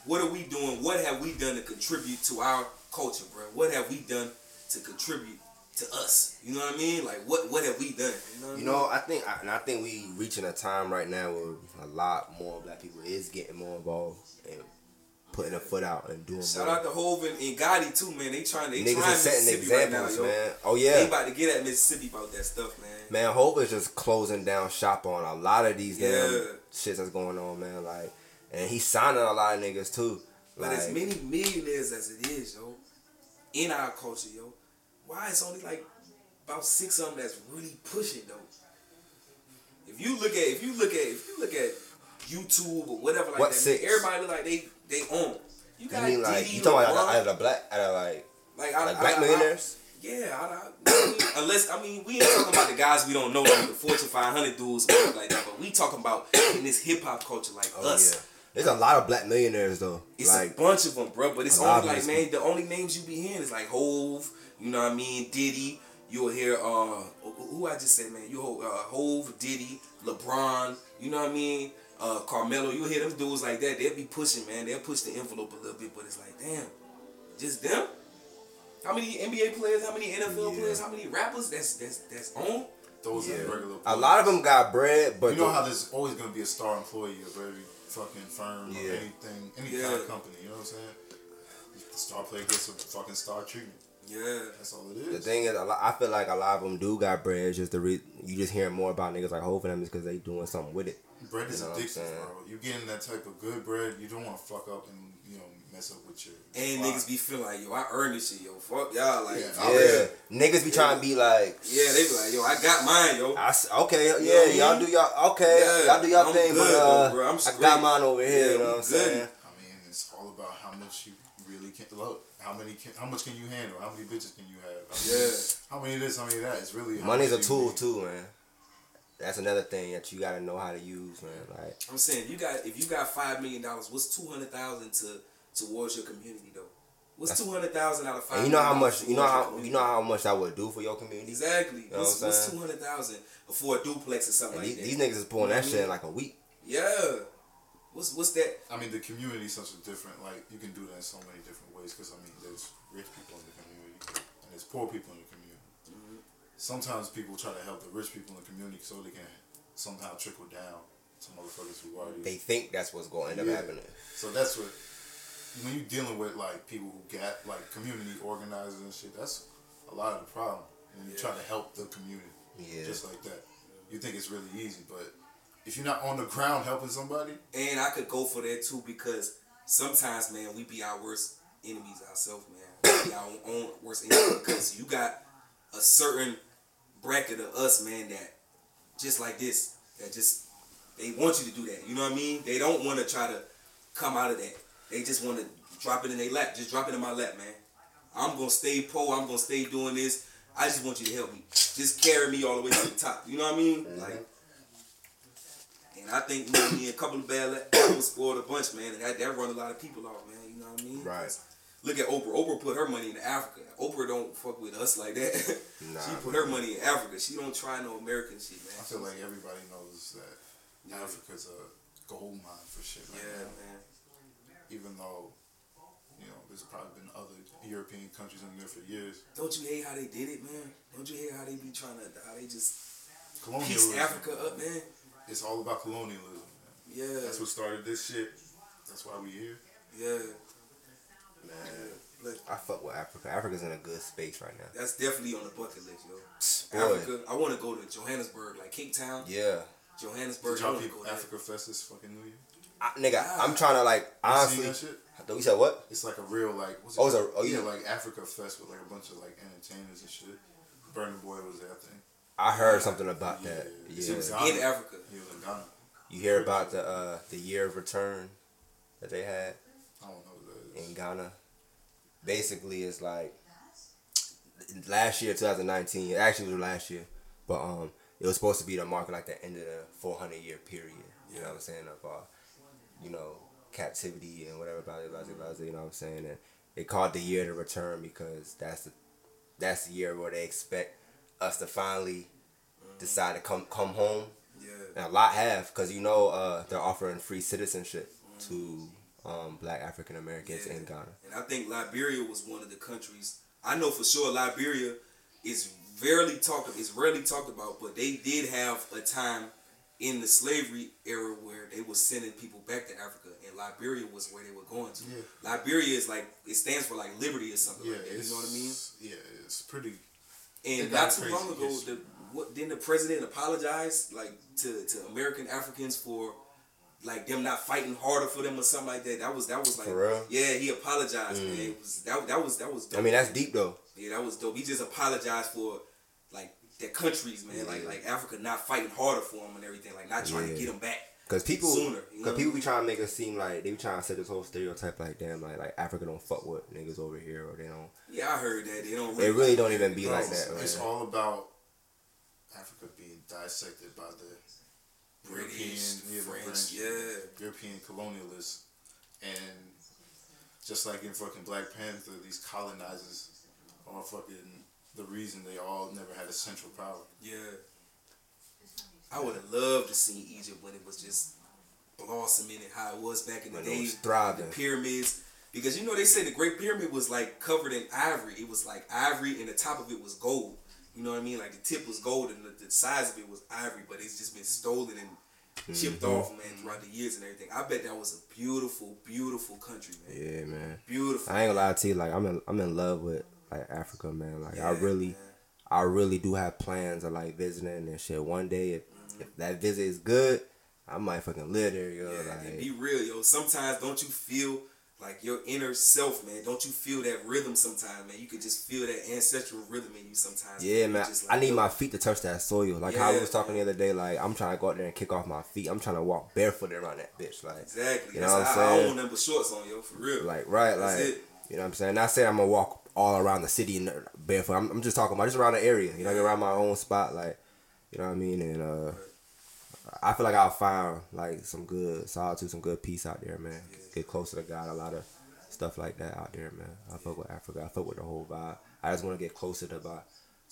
what are we doing? What have we done to contribute to our culture, bro? What have we done to contribute to us? You know what I mean? Like, what, what have we done? You know what you know, I think, and I think we reaching a time right now where a lot more black people is getting more involved and putting a foot out and doing Shout more. Out to Hov and, and Gotti, too, man. They trying, they Niggas trying Mississippi examples, right now, yo. Man. Oh, yeah. They about to get at Mississippi about that stuff, man. Man, Hov is just closing down shop on a lot of these yeah. damn shits that's going on, man. Like, and he's signing a lot of niggas, too. Like, but as many millionaires as it is, yo, in our culture, yo, why it's only like about six of them that's really pushing, though? If you look at, if you look at, if you look at YouTube or whatever like what that, six? everybody look like they... They own. You got you mean like Diddy, you talking LeBron, about out of the black, out of like, like, out, like black out, millionaires? Out, yeah, out of, I mean, unless I mean we ain't talking about the guys we don't know, like the Fortune five hundred dudes or something like that. But we talking about in this hip hop culture, like oh, us. Yeah. There's a lot of black millionaires though. It's like, a bunch of them, bro. But it's only like man, people. The only names you be hearing is like Hov. You know what I mean? Diddy. You'll hear uh who I just said, man. You uh, Hov, Diddy, LeBron. You know what I mean? Uh, Carmelo, you hear them dudes like that, they'll be pushing, man. They'll push the envelope a little bit, but it's like, damn, just them? How many N B A players, how many N F L yeah. players, how many rappers that's that's that's on? Those yeah. are regular players. A lot of them got bread, but... You know how there's always going to be a star employee of every fucking firm yeah. or anything, any yeah. kind of company, you know what I'm saying? The star player gets some fucking star treatment. Yeah. That's all it is. The thing is, I feel like a lot of them do got bread, just the re- you just hearing more about niggas like Hovind them is because they doing something with it. Bread is you know addictive, bro. You getting that type of good bread, you don't want to fuck up and you know mess up with your. And life. Niggas be feeling like yo, I earned this shit, yo. Fuck y'all, like yeah. yeah. Niggas be yeah. trying to be like. Yeah, they be like yo, I got mine, yo. I okay, yeah, yeah you know y'all mean? do y'all okay, yeah, y'all do y'all I'm thing, good, but uh, bro. I'm I got mine over here. Yeah, you know what I'm saying? I mean, it's all about how much you really can look. How many? Can, how much can you handle? How many bitches can you have? How many, yeah. How many of this? How many of that? It's really. Money's a tool need. too, man. That's another thing that you gotta know how to use, man. Like I'm saying, you got if you got five million dollars, what's two hundred thousand to towards your community though? What's two hundred thousand out of five? And you know how much you know how you know how much that would do for your community. Exactly. You know what's what's two hundred thousand for a duplex or something and like these, that? These niggas is pulling that shit in like a week. Yeah. What's what's that? I mean, the community is such a different. Like you can do that in so many different ways because I mean, there's rich people in the community and there's poor people in the community. Sometimes people try to help the rich people in the community so they can somehow trickle down to motherfuckers who already... They think that's what's going to end yeah. up happening. So that's what... When you're dealing with, like, people who got, like, community organizers and shit, that's a lot of the problem. When you yeah. try to help the community. Yeah. Just like that. You think it's really easy, but if you're not on the ground helping somebody... And I could go for that, too, because sometimes, man, we be our worst enemies ourselves, man. We be our own worst enemies because you got a certain... bracket of us, man, that just like this, that just, they want you to do that. You know what I mean? They don't want to try to come out of that. They just want to drop it in their lap. Just drop it in my lap, man. I'm going to stay poor. I'm going to stay doing this. I just want you to help me. Just carry me all the way to the top. You know what I mean? Mm-hmm. Like, and I think man, me and a couple of bad apples spoiled a bunch, man. And that, that run a lot of people off, man. You know what I mean? Right. Look at Oprah. Oprah put her money in Africa. Oprah don't fuck with us like that. Nah, she put her money in Africa. She don't try no American shit, man. I feel like everybody knows that yeah. Africa's a gold mine for shit right yeah, now. Man. Even though, you know, there's probably been other European countries in there for years. Don't you hate how they did it, man? Don't you hate how they be trying to, how they just piece Africa up, man? It's all about colonialism, man. Yeah. That's what started this shit. That's why we here. Yeah. Man, look, I fuck with Africa. Africa's in a good space right now. That's definitely on the bucket list, yo. Boy. Africa, I want to go to Johannesburg, like Cape Town. Yeah. Johannesburg. Did y'all people Africa Fest this fucking New Year? I, nigga, yeah. I'm trying to like, honestly. You seen that shit? You said what? It's like a real like, what's it oh, it's a, oh, yeah, yeah, like Africa Fest with like a bunch of like entertainers and shit. Burning Boy was there, I think. I heard yeah. something about yeah. that. Yeah. yeah. It was in Africa. He was in Ghana. You hear about the, uh, the year of return that they had? I don't know. In Ghana, basically it's like last year, twenty nineteen. It actually was last year, but um, it was supposed to be the mark like the end of the four hundred year period. You know what I'm saying? Of uh, you know, captivity and whatever, blah blah blah blah. You know what I'm saying? And They call it the year of the return because that's the, that's the year where they expect us to finally mm. decide to come come home. Yeah. And a lot have, because you know uh, they're offering free citizenship mm. to um, black African Americans yeah. in Ghana. And I think Liberia was one of the countries. I know for sure Liberia is rarely talked is rarely talked about, but they did have a time in the slavery era where they were sending people back to Africa, and Liberia was where they were going to. Yeah. Liberia is like, it stands for like liberty or something yeah, like that. You know what I mean? Yeah, it's pretty. And not too long ago, the, what, didn't the president apologize like to, to American Africans for like them not fighting harder for them or something like that? That was that was like for real? Yeah, he apologized. Mm. Man, it was, that that was that was. Dope. I mean, that's deep though. Yeah, that was dope. He just apologized for like. Their countries, man, yeah. like like Africa not fighting harder for them and everything, like not trying yeah. to get them back. Cause people, sooner, you know? Cause people be trying to make it seem like they be trying to set this whole stereotype, like damn, like like Africa don't fuck with niggas over here, or they don't. Yeah, I heard that they don't. Really, they really don't even be no, like that. Right? It's all about Africa being dissected by the British, European, French, yeah, European colonialists, and just like in fucking Black Panther, these colonizers are fucking. The reason they all never had a central power. Yeah. I would have loved to see Egypt when it was just blossoming and how it was back in the day. The pyramids. Because, you know, they said the Great Pyramid was, like, covered in ivory. It was, like, ivory and the top of it was gold. You know what I mean? Like, the tip was gold and the, the size of it was ivory. But it's just been stolen and mm-hmm. chipped off, man, throughout the years and everything. I bet that was a beautiful, beautiful country, man. Yeah, man. Beautiful. I ain't gonna lie to you. Like, I'm in, I'm in love with... like Africa, man. Like yeah, I really, man. I really do have plans of like visiting and shit. One day, if, mm-hmm. if that visit is good, I might fucking live there, yo. Yeah, like, and be real, yo. Sometimes don't you feel like your inner self, man? Don't you feel that rhythm sometimes, man? You could just feel that ancestral rhythm in you sometimes. Yeah, man. Just, like, I need yo. my feet to touch that soil. Like yeah, how I was talking man. the other day. Like I'm trying to go out there and kick off my feet. I'm trying to walk barefoot around that bitch. Like exactly. You know That's what I'm saying? I own number shorts on, yo. For real. Like right, That's like it. You know what I'm saying. Not saying I'm gonna walk all around the city and barefoot. I'm, I'm just talking about just around the area, you know, around my own spot, like, you know what I mean? And uh, I feel like I'll find, like, some good solitude, some good peace out there, man. Get closer to God, a lot of stuff like that out there, man. I fuck with Africa. I fuck with the whole vibe. I just want to get closer to my,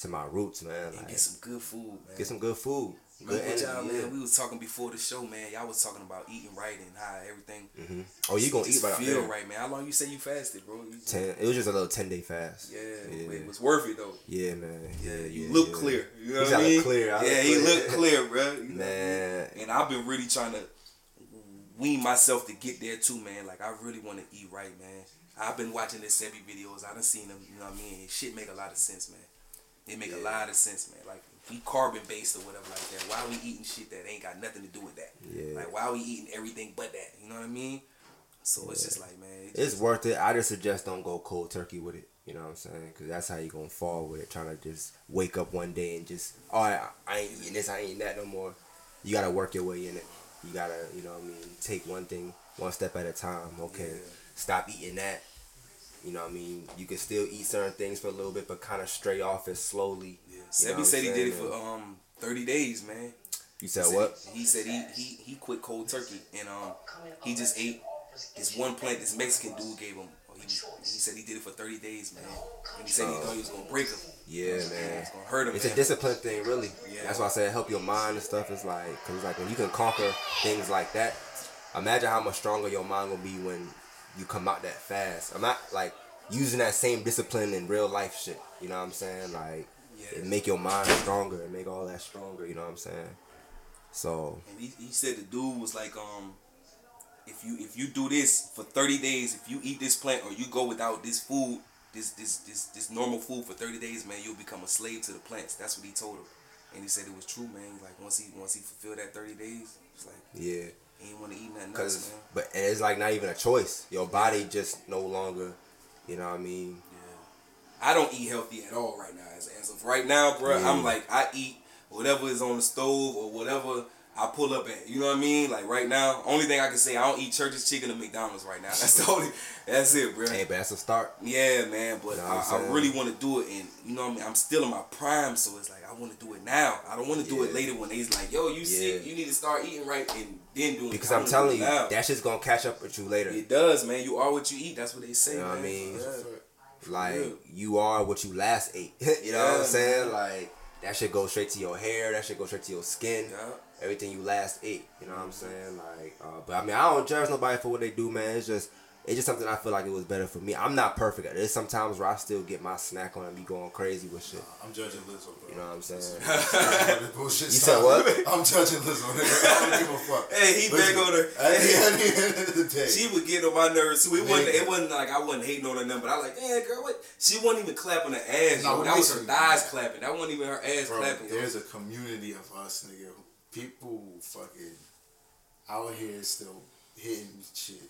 to my roots, man. Like, and get some good food, man. Get some good food. Good energy, y'all, man. Yeah. We was talking before the show, man. Y'all was talking about eating right and how everything. Mm-hmm. Oh, you gonna eat right out there? Feel right, man. How long you say you fasted, bro? You ten. It was just a little ten day fast. Yeah, yeah. It was worth it though. Yeah, man. Yeah, you yeah, look yeah. clear. You know he what I mean? Clear. I yeah, look he looked clear, bro. You man. Know I mean? And I've been really trying to wean myself to get there too, man. Like I really want to eat right, man. I've been watching the Sebi videos. I done seen them. You know what I mean? And shit make a lot of sense, man. It make yeah. a lot of sense, man. Like. We carbon based or whatever like that. Why we eating shit that ain't got nothing to do with that? Yeah. Like why we eating everything but that? You know what I mean? So yeah. it's just like, man, it just, it's worth it. I just suggest don't go cold turkey with it. You know what I'm saying? Because that's how you gonna fall with it. Trying to just wake up one day and just, all right, I ain't eating this, I ain't eating that no more. You gotta work your way in it. You gotta, you know what I mean? Take one thing, one step at a time. Okay, yeah. Stop eating that. You know what I mean? You can still eat certain things for a little bit, but kind of stray off and slowly. Yeah. Sebi said he did it for um thirty days, man. You said what? He said he he he quit cold turkey, and um he just ate this one plant this Mexican dude gave him. He, he said he did it for thirty days, man. And he said he thought he was gonna break him. Yeah, man. It was gonna hurt him. It's a discipline thing, really. Yeah. That's why I said help your mind and stuff. It's like, cause like when you can conquer things like that, imagine how much stronger your mind gonna be when you come out that fast. I'm not like using that same discipline in real life shit. You know what I'm saying? Like yeah. it make your mind stronger and make all that stronger. You know what I'm saying? So and he, he said the dude was like, um, if you if you do this for thirty days, if you eat this plant or you go without this food, this this this this normal food for thirty days, man, you'll become a slave to the plants. That's what he told him, and he said it was true, man. Like once he once he fulfilled that thirty days, it's like yeah. He didn't want to eat nothing else, man. But and it's like not even a choice. Your body just no longer, you know what I mean? Yeah. I don't eat healthy at all right now. As, as of right now, bro, yeah. I'm like, I eat whatever is on the stove or whatever I pull up at, you know what I mean? Like right now, only thing I can say, I don't eat Church's chicken or McDonald's right now. That's the only, that's it, bro. Hey, but that's a start. Yeah, man, but you know I, I really want to do it, and you know what I mean? I'm still in my prime, so it's like, I want to do it now. I don't want to yeah. do it later when they's like, yo, you yeah. sick, you need to start eating right, and then doing it. Because I'm telling you, now. that shit's going to catch up with you later. It does, man. You are what you eat. That's what they say, you know what man. I mean? Yeah. Like, yeah. you are what you last ate. You know yeah, what I'm saying? Man. Like, that shit goes straight to your hair. That shit goes straight to your skin. Yeah. Everything you last ate, you know what I'm saying? Like, uh, but I mean, I don't judge nobody for what they do, man. It's just, it's just something I feel like it was better for me. I'm not perfect at it. There's sometimes where I still get my snack on and be going crazy with shit. Nah, I'm judging Lizzo, bro. You know what I'm saying? You said what? I'm judging Lizzo, nigga. I don't give a fuck. Hey, he back on her. At the end of the day, she would get on my nerves too. It nigga. wasn't. It wasn't like I wasn't hating on her nothing, but I was like, man, girl, what? She wasn't even clapping her ass. No, that was her thighs bad. clapping. That wasn't even her ass bro, clapping. There's a community of us, nigga. People fucking out here still hitting shit,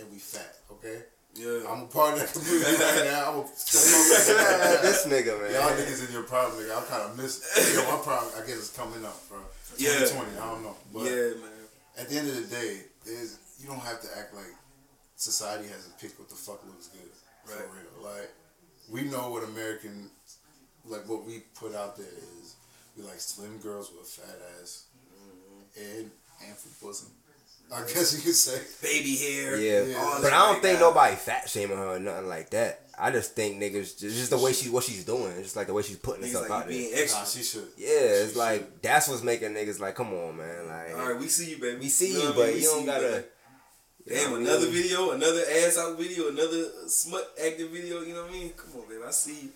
and we fat, okay? Yeah. I'm a part of that community right now. I'm a this nigga, man. Y'all niggas in your problem, nigga. I kind of miss it. Yo, my problem, I guess, is coming up, bro. Yeah. twenty twenty, I don't know. But yeah, man. At the end of the day, there's you don't have to act like society hasn't picked what the fuck looks good. Right. For real. Like, we know what American, like, what we put out there is we like slim girls with a fat ass. And for bosom, I guess you could say baby hair. Yeah, yeah. But I don't think nobody fat shaming her or nothing like that. I just think niggas just the way she what she's doing, it's just like the way she's putting herself out there. Nah, she should. Yeah, it's like that's what's making niggas like, come on, man. Like, all right, we see you, baby. We see you, but you don't gotta. Damn, another video, another ass out video, another smut active video. You know what I mean? Come on, baby. I see you.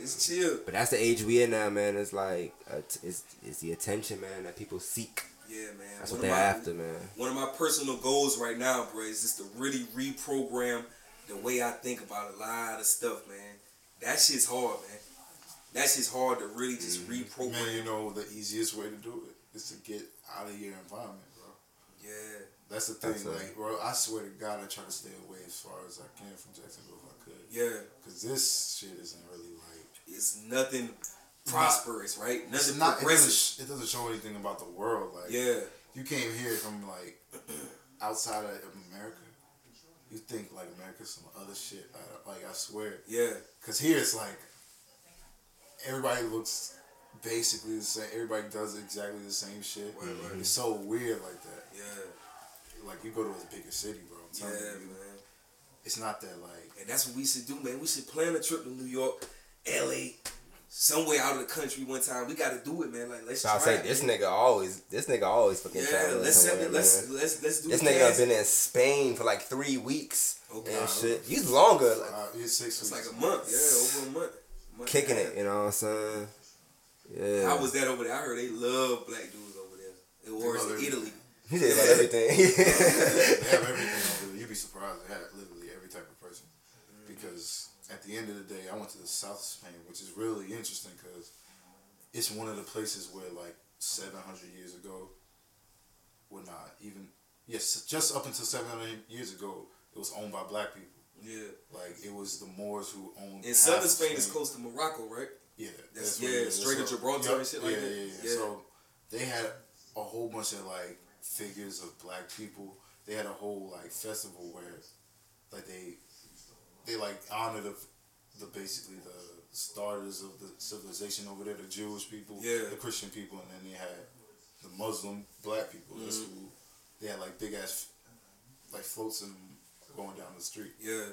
It's chill. But that's the age we in now, man. It's like it's it's the attention, man, that people seek. Yeah, man. That's what they're after, man. One of my personal goals right now, bro, is just to really reprogram the way I think about a lot of stuff, man. That shit's hard, man. That shit's hard to really just mm. reprogram. Man, you know, the easiest way to do it is to get out of your environment, bro. Yeah. That's the thing, That's like, right. bro, I swear to God, I try to stay away as far as I can from Jacksonville if I could. Yeah. Because this shit isn't really like... It's nothing... prosperous, right? It's not, it, doesn't, it doesn't show anything about the world. Like, yeah, you came here from like outside of America. You think like America's some other shit. I, like I swear. Yeah. Cause here it's like everybody looks basically the same. Everybody does exactly the same shit. Mm-hmm. It's so weird like that. Yeah. Like you go to a bigger city, bro. I'm telling yeah, you, man. It's not that like. And that's what we should do, man. We should plan a trip to New York, L A. Somewhere out of the country one time. We gotta do it, man. Like let's so try I say, it. This man. nigga always this nigga always fucking yeah, traveling. Let's, let's, let's let's let's do this. This nigga been in Spain for like three weeks. Okay. And shit. He's longer. Like, uh, he's six it's weeks. Like a month, yeah, over a month. A month Kicking it, you know what I'm saying? Yeah. I was that over there. I heard they love black dudes over there. It was in Italy. He said about everything. They have everything over there. You'd be surprised. They have literally every type of person. Mm. Because at the end of the day, I went to the south of Spain, which is really interesting because it's one of the places where, like, seven hundred years ago, well, not even, yes, just up until seven hundred years ago, it was owned by black people. Yeah. Like, it was the Moors who owned. And southern Spain, Spain is close to Morocco, right? Yeah. That's, that's yeah, it straight to Gibraltar yep, and shit yeah, like yeah, that. Yeah, yeah, yeah. So, they had a whole bunch of, like, figures of black people. They had a whole, like, festival where, like, they... They like honor the, the basically the starters of the civilization over there, the Jewish people, yeah. the Christian people, and then they had the Muslim black people. Mm-hmm. That's who they had like big ass like floats and going down the street. Yeah.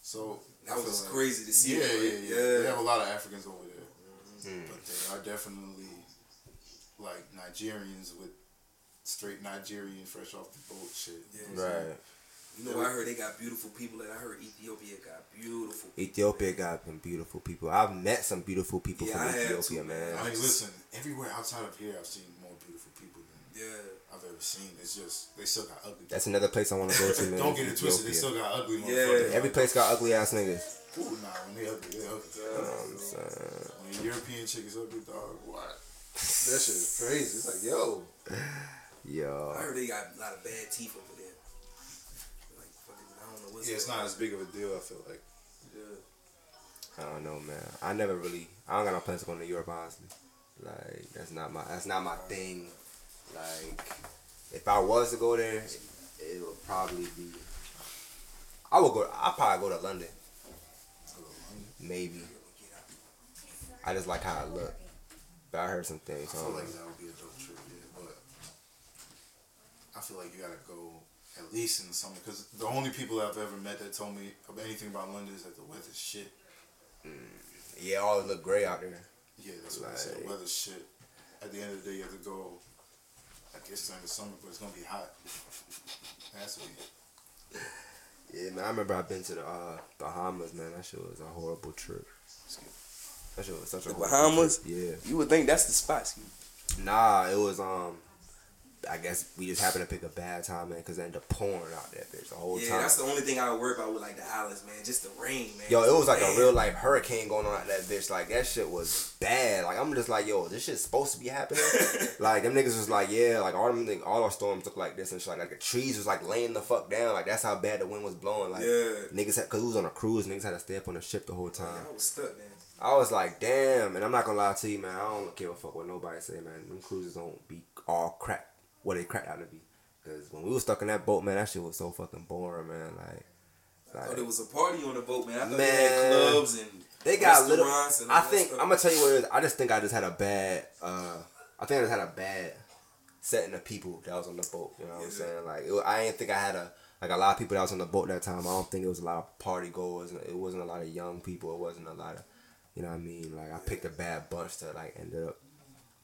So that was like, crazy to see. Yeah, it, yeah, yeah, yeah. They have a lot of Africans over there, mm-hmm. but they are definitely like Nigerians with straight Nigerian fresh off the boat shit. Yeah, right. So, you know, I heard they got beautiful people, and I heard Ethiopia got beautiful people. Ethiopia got some beautiful people. I've met some beautiful people yeah, from I Ethiopia, too, man. I mean, listen, everywhere outside of here, I've seen more beautiful people than yeah. I've ever seen. It's just, they still got ugly people. That's another place I want to go to, man. Don't get it twisted, they still got ugly motherfuckers. Yeah. Every place got ugly-ass niggas. Ooh, nah, when they ugly, they ugly. You know what I'm saying? When a European chick is ugly, dog, what? That shit is crazy. It's like, yo. Yo. I heard they got a lot of bad teeth over there. Yeah, it's not as big of a deal, I feel like. Yeah. I don't know, man. I never really... I don't got no plans to go to Europe, honestly. Like, that's not my... That's not my thing. Like, if I was to go there, it, it would probably be. I would go. I'd probably go to London. Maybe. I just like how I look. But I heard some things. I feel um, like that would be a dope trip, yeah. But I feel like you gotta go at least in the summer, because the only people I've ever met that told me about anything about London is that the weather's shit. Mm, yeah, all it look grey out there. Yeah, that's like, what I said. The weather's shit. At the end of the day, you have to go. I guess during the summer, but it's gonna be hot. That's weird. Yeah, man. I remember I've been to the uh, Bahamas, man. That shit was a horrible trip. That shit was such a the Bahamas. Trip. Yeah. You would think that's the spot. Ski. Nah, it was um. I guess we just happened to pick a bad time, man, because it ended up pouring out there, bitch, the whole yeah, time. Yeah, that's the only thing I would worry about with, like, the islands, man. Just the rain, man. Yo, it was like man. a real, like, hurricane going on out that bitch. Like, that shit was bad. Like, I'm just like, yo, this shit's supposed to be happening? Like, them niggas was like, yeah, like, all them things, all our storms look like this and shit. Like, like, the trees was, like, laying the fuck down. Like, that's how bad the wind was blowing. Like, yeah. Niggas had, because it was on a cruise, niggas had to stay up on the ship the whole time. Man, I was stuck, man. I was like, damn. And I'm not going to lie to you, man. I don't give a fuck what nobody say, man. Them cruises don't be all crap. What they cracked out to be, because when we was stuck in that boat, man, that shit was so fucking boring, man. Like, I like, thought it was a party on the boat, man. I thought man, they had clubs and they got little. And I think I'm gonna tell you what it is. I just think I just had a bad. Uh, I think I just had a bad setting of people that was on the boat. You know what yeah. I'm saying? Like, it, I didn't think I had a like a lot of people that was on the boat that time. I don't think it was a lot of party goers. It wasn't a lot of young people. It wasn't a lot of, you know what I mean? Like, I picked a bad bunch to like end up,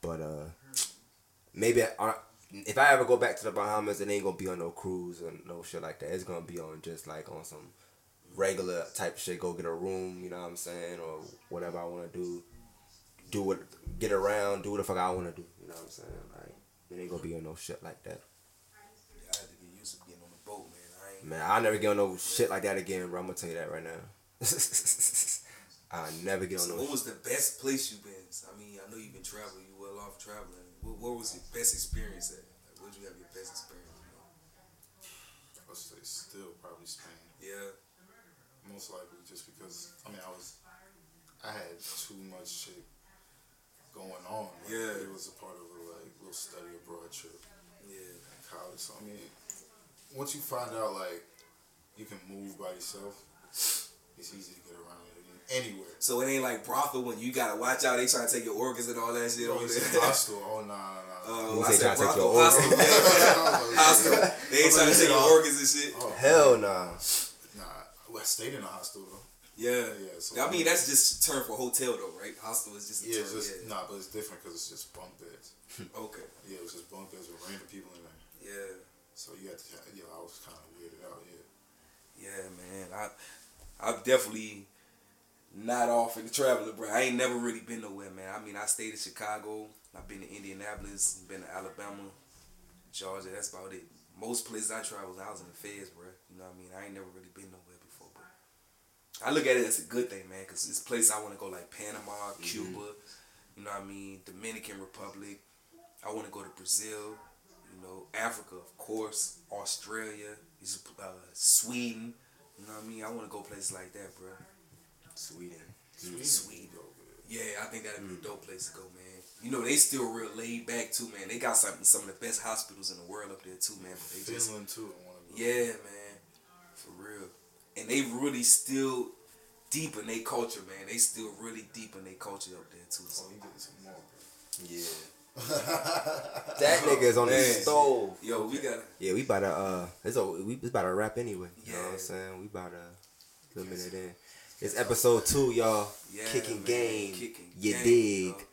but uh, maybe I. If I ever go back to the Bahamas, it ain't gonna be on no cruise and no shit like that. It's gonna be on just like on some regular type shit. Go get a room, you know what I'm saying, or whatever I wanna do. Do what, get around, do what the fuck I wanna do. You know what I'm saying? Like, it ain't gonna be on no shit like that. Yeah, I had to get used to being on the boat, man. I ain't man, I'll never get on no shit like that again, bro. I'm gonna tell you that right now. I'll never get on no. So what was the best place you been? I mean, I know you've been traveling. You well off traveling. What was your best experience at? Like, what did you have your best experience at? I would say still probably Spain. Yeah. Most likely just because, I mean, I was, I had too much shit going on. Like, yeah. It was a part of a like little study abroad trip. Yeah. In college. So, I mean, once you find out, like, you can move by yourself, it's easy to get around it. Anywhere. So it ain't like brothel when you gotta watch out. They trying to take your organs and all that shit. Bro, hostel. Oh, nah, nah, nah. Uh, I said brothel. Hostel. Hostel. They ain't trying to take your organs and shit. Oh, hell nah. Nah. Well, I stayed in a hostel, though. Yeah. yeah so I mean, that's just a term for hotel, though, right? Hostel is just a yeah, term. Just, yeah. Nah, but it's different because it's just bunk beds. Okay. Yeah, it was just bunk beds with random people in there. Yeah. So you got to, yeah, I was kind of weirded out, yeah. Yeah, man. I, I've definitely... Not off in the traveler, bro. I ain't never really been nowhere, man. I mean, I stayed in Chicago. I've been to Indianapolis. Been to Alabama, Georgia. That's about it. Most places I traveled, I was in the feds, bro. You know what I mean? I ain't never really been nowhere before, but I look at it as a good thing, man, because it's places I want to go, like Panama, mm-hmm. Cuba, you know what I mean? Dominican Republic. I want to go to Brazil, you know, Africa, of course, Australia, uh, Sweden. You know what I mean? I want to go places like that, bro. Sweden. Sweden. Sweden. Yeah, I think that'd be a dope place to go, man. You know, they still real laid back, too, man. They got some, some of the best hospitals in the world up there, too, man. But they Finland, just, too. I wanna go. Yeah, man. For real. And they really still deep in their culture, man. They still really deep in their culture up there, too. So. Oh, you did some more, bro. Yeah. That nigga is on his stove. Yo, we got to... Yeah, we about to, uh... It's, a, we, it's about to wrap anyway. You yeah. know what I'm saying? We about to... Limit it in. It's episode two, y'all. Yeah, kicking man. game. Kicking you game, dig. Bro.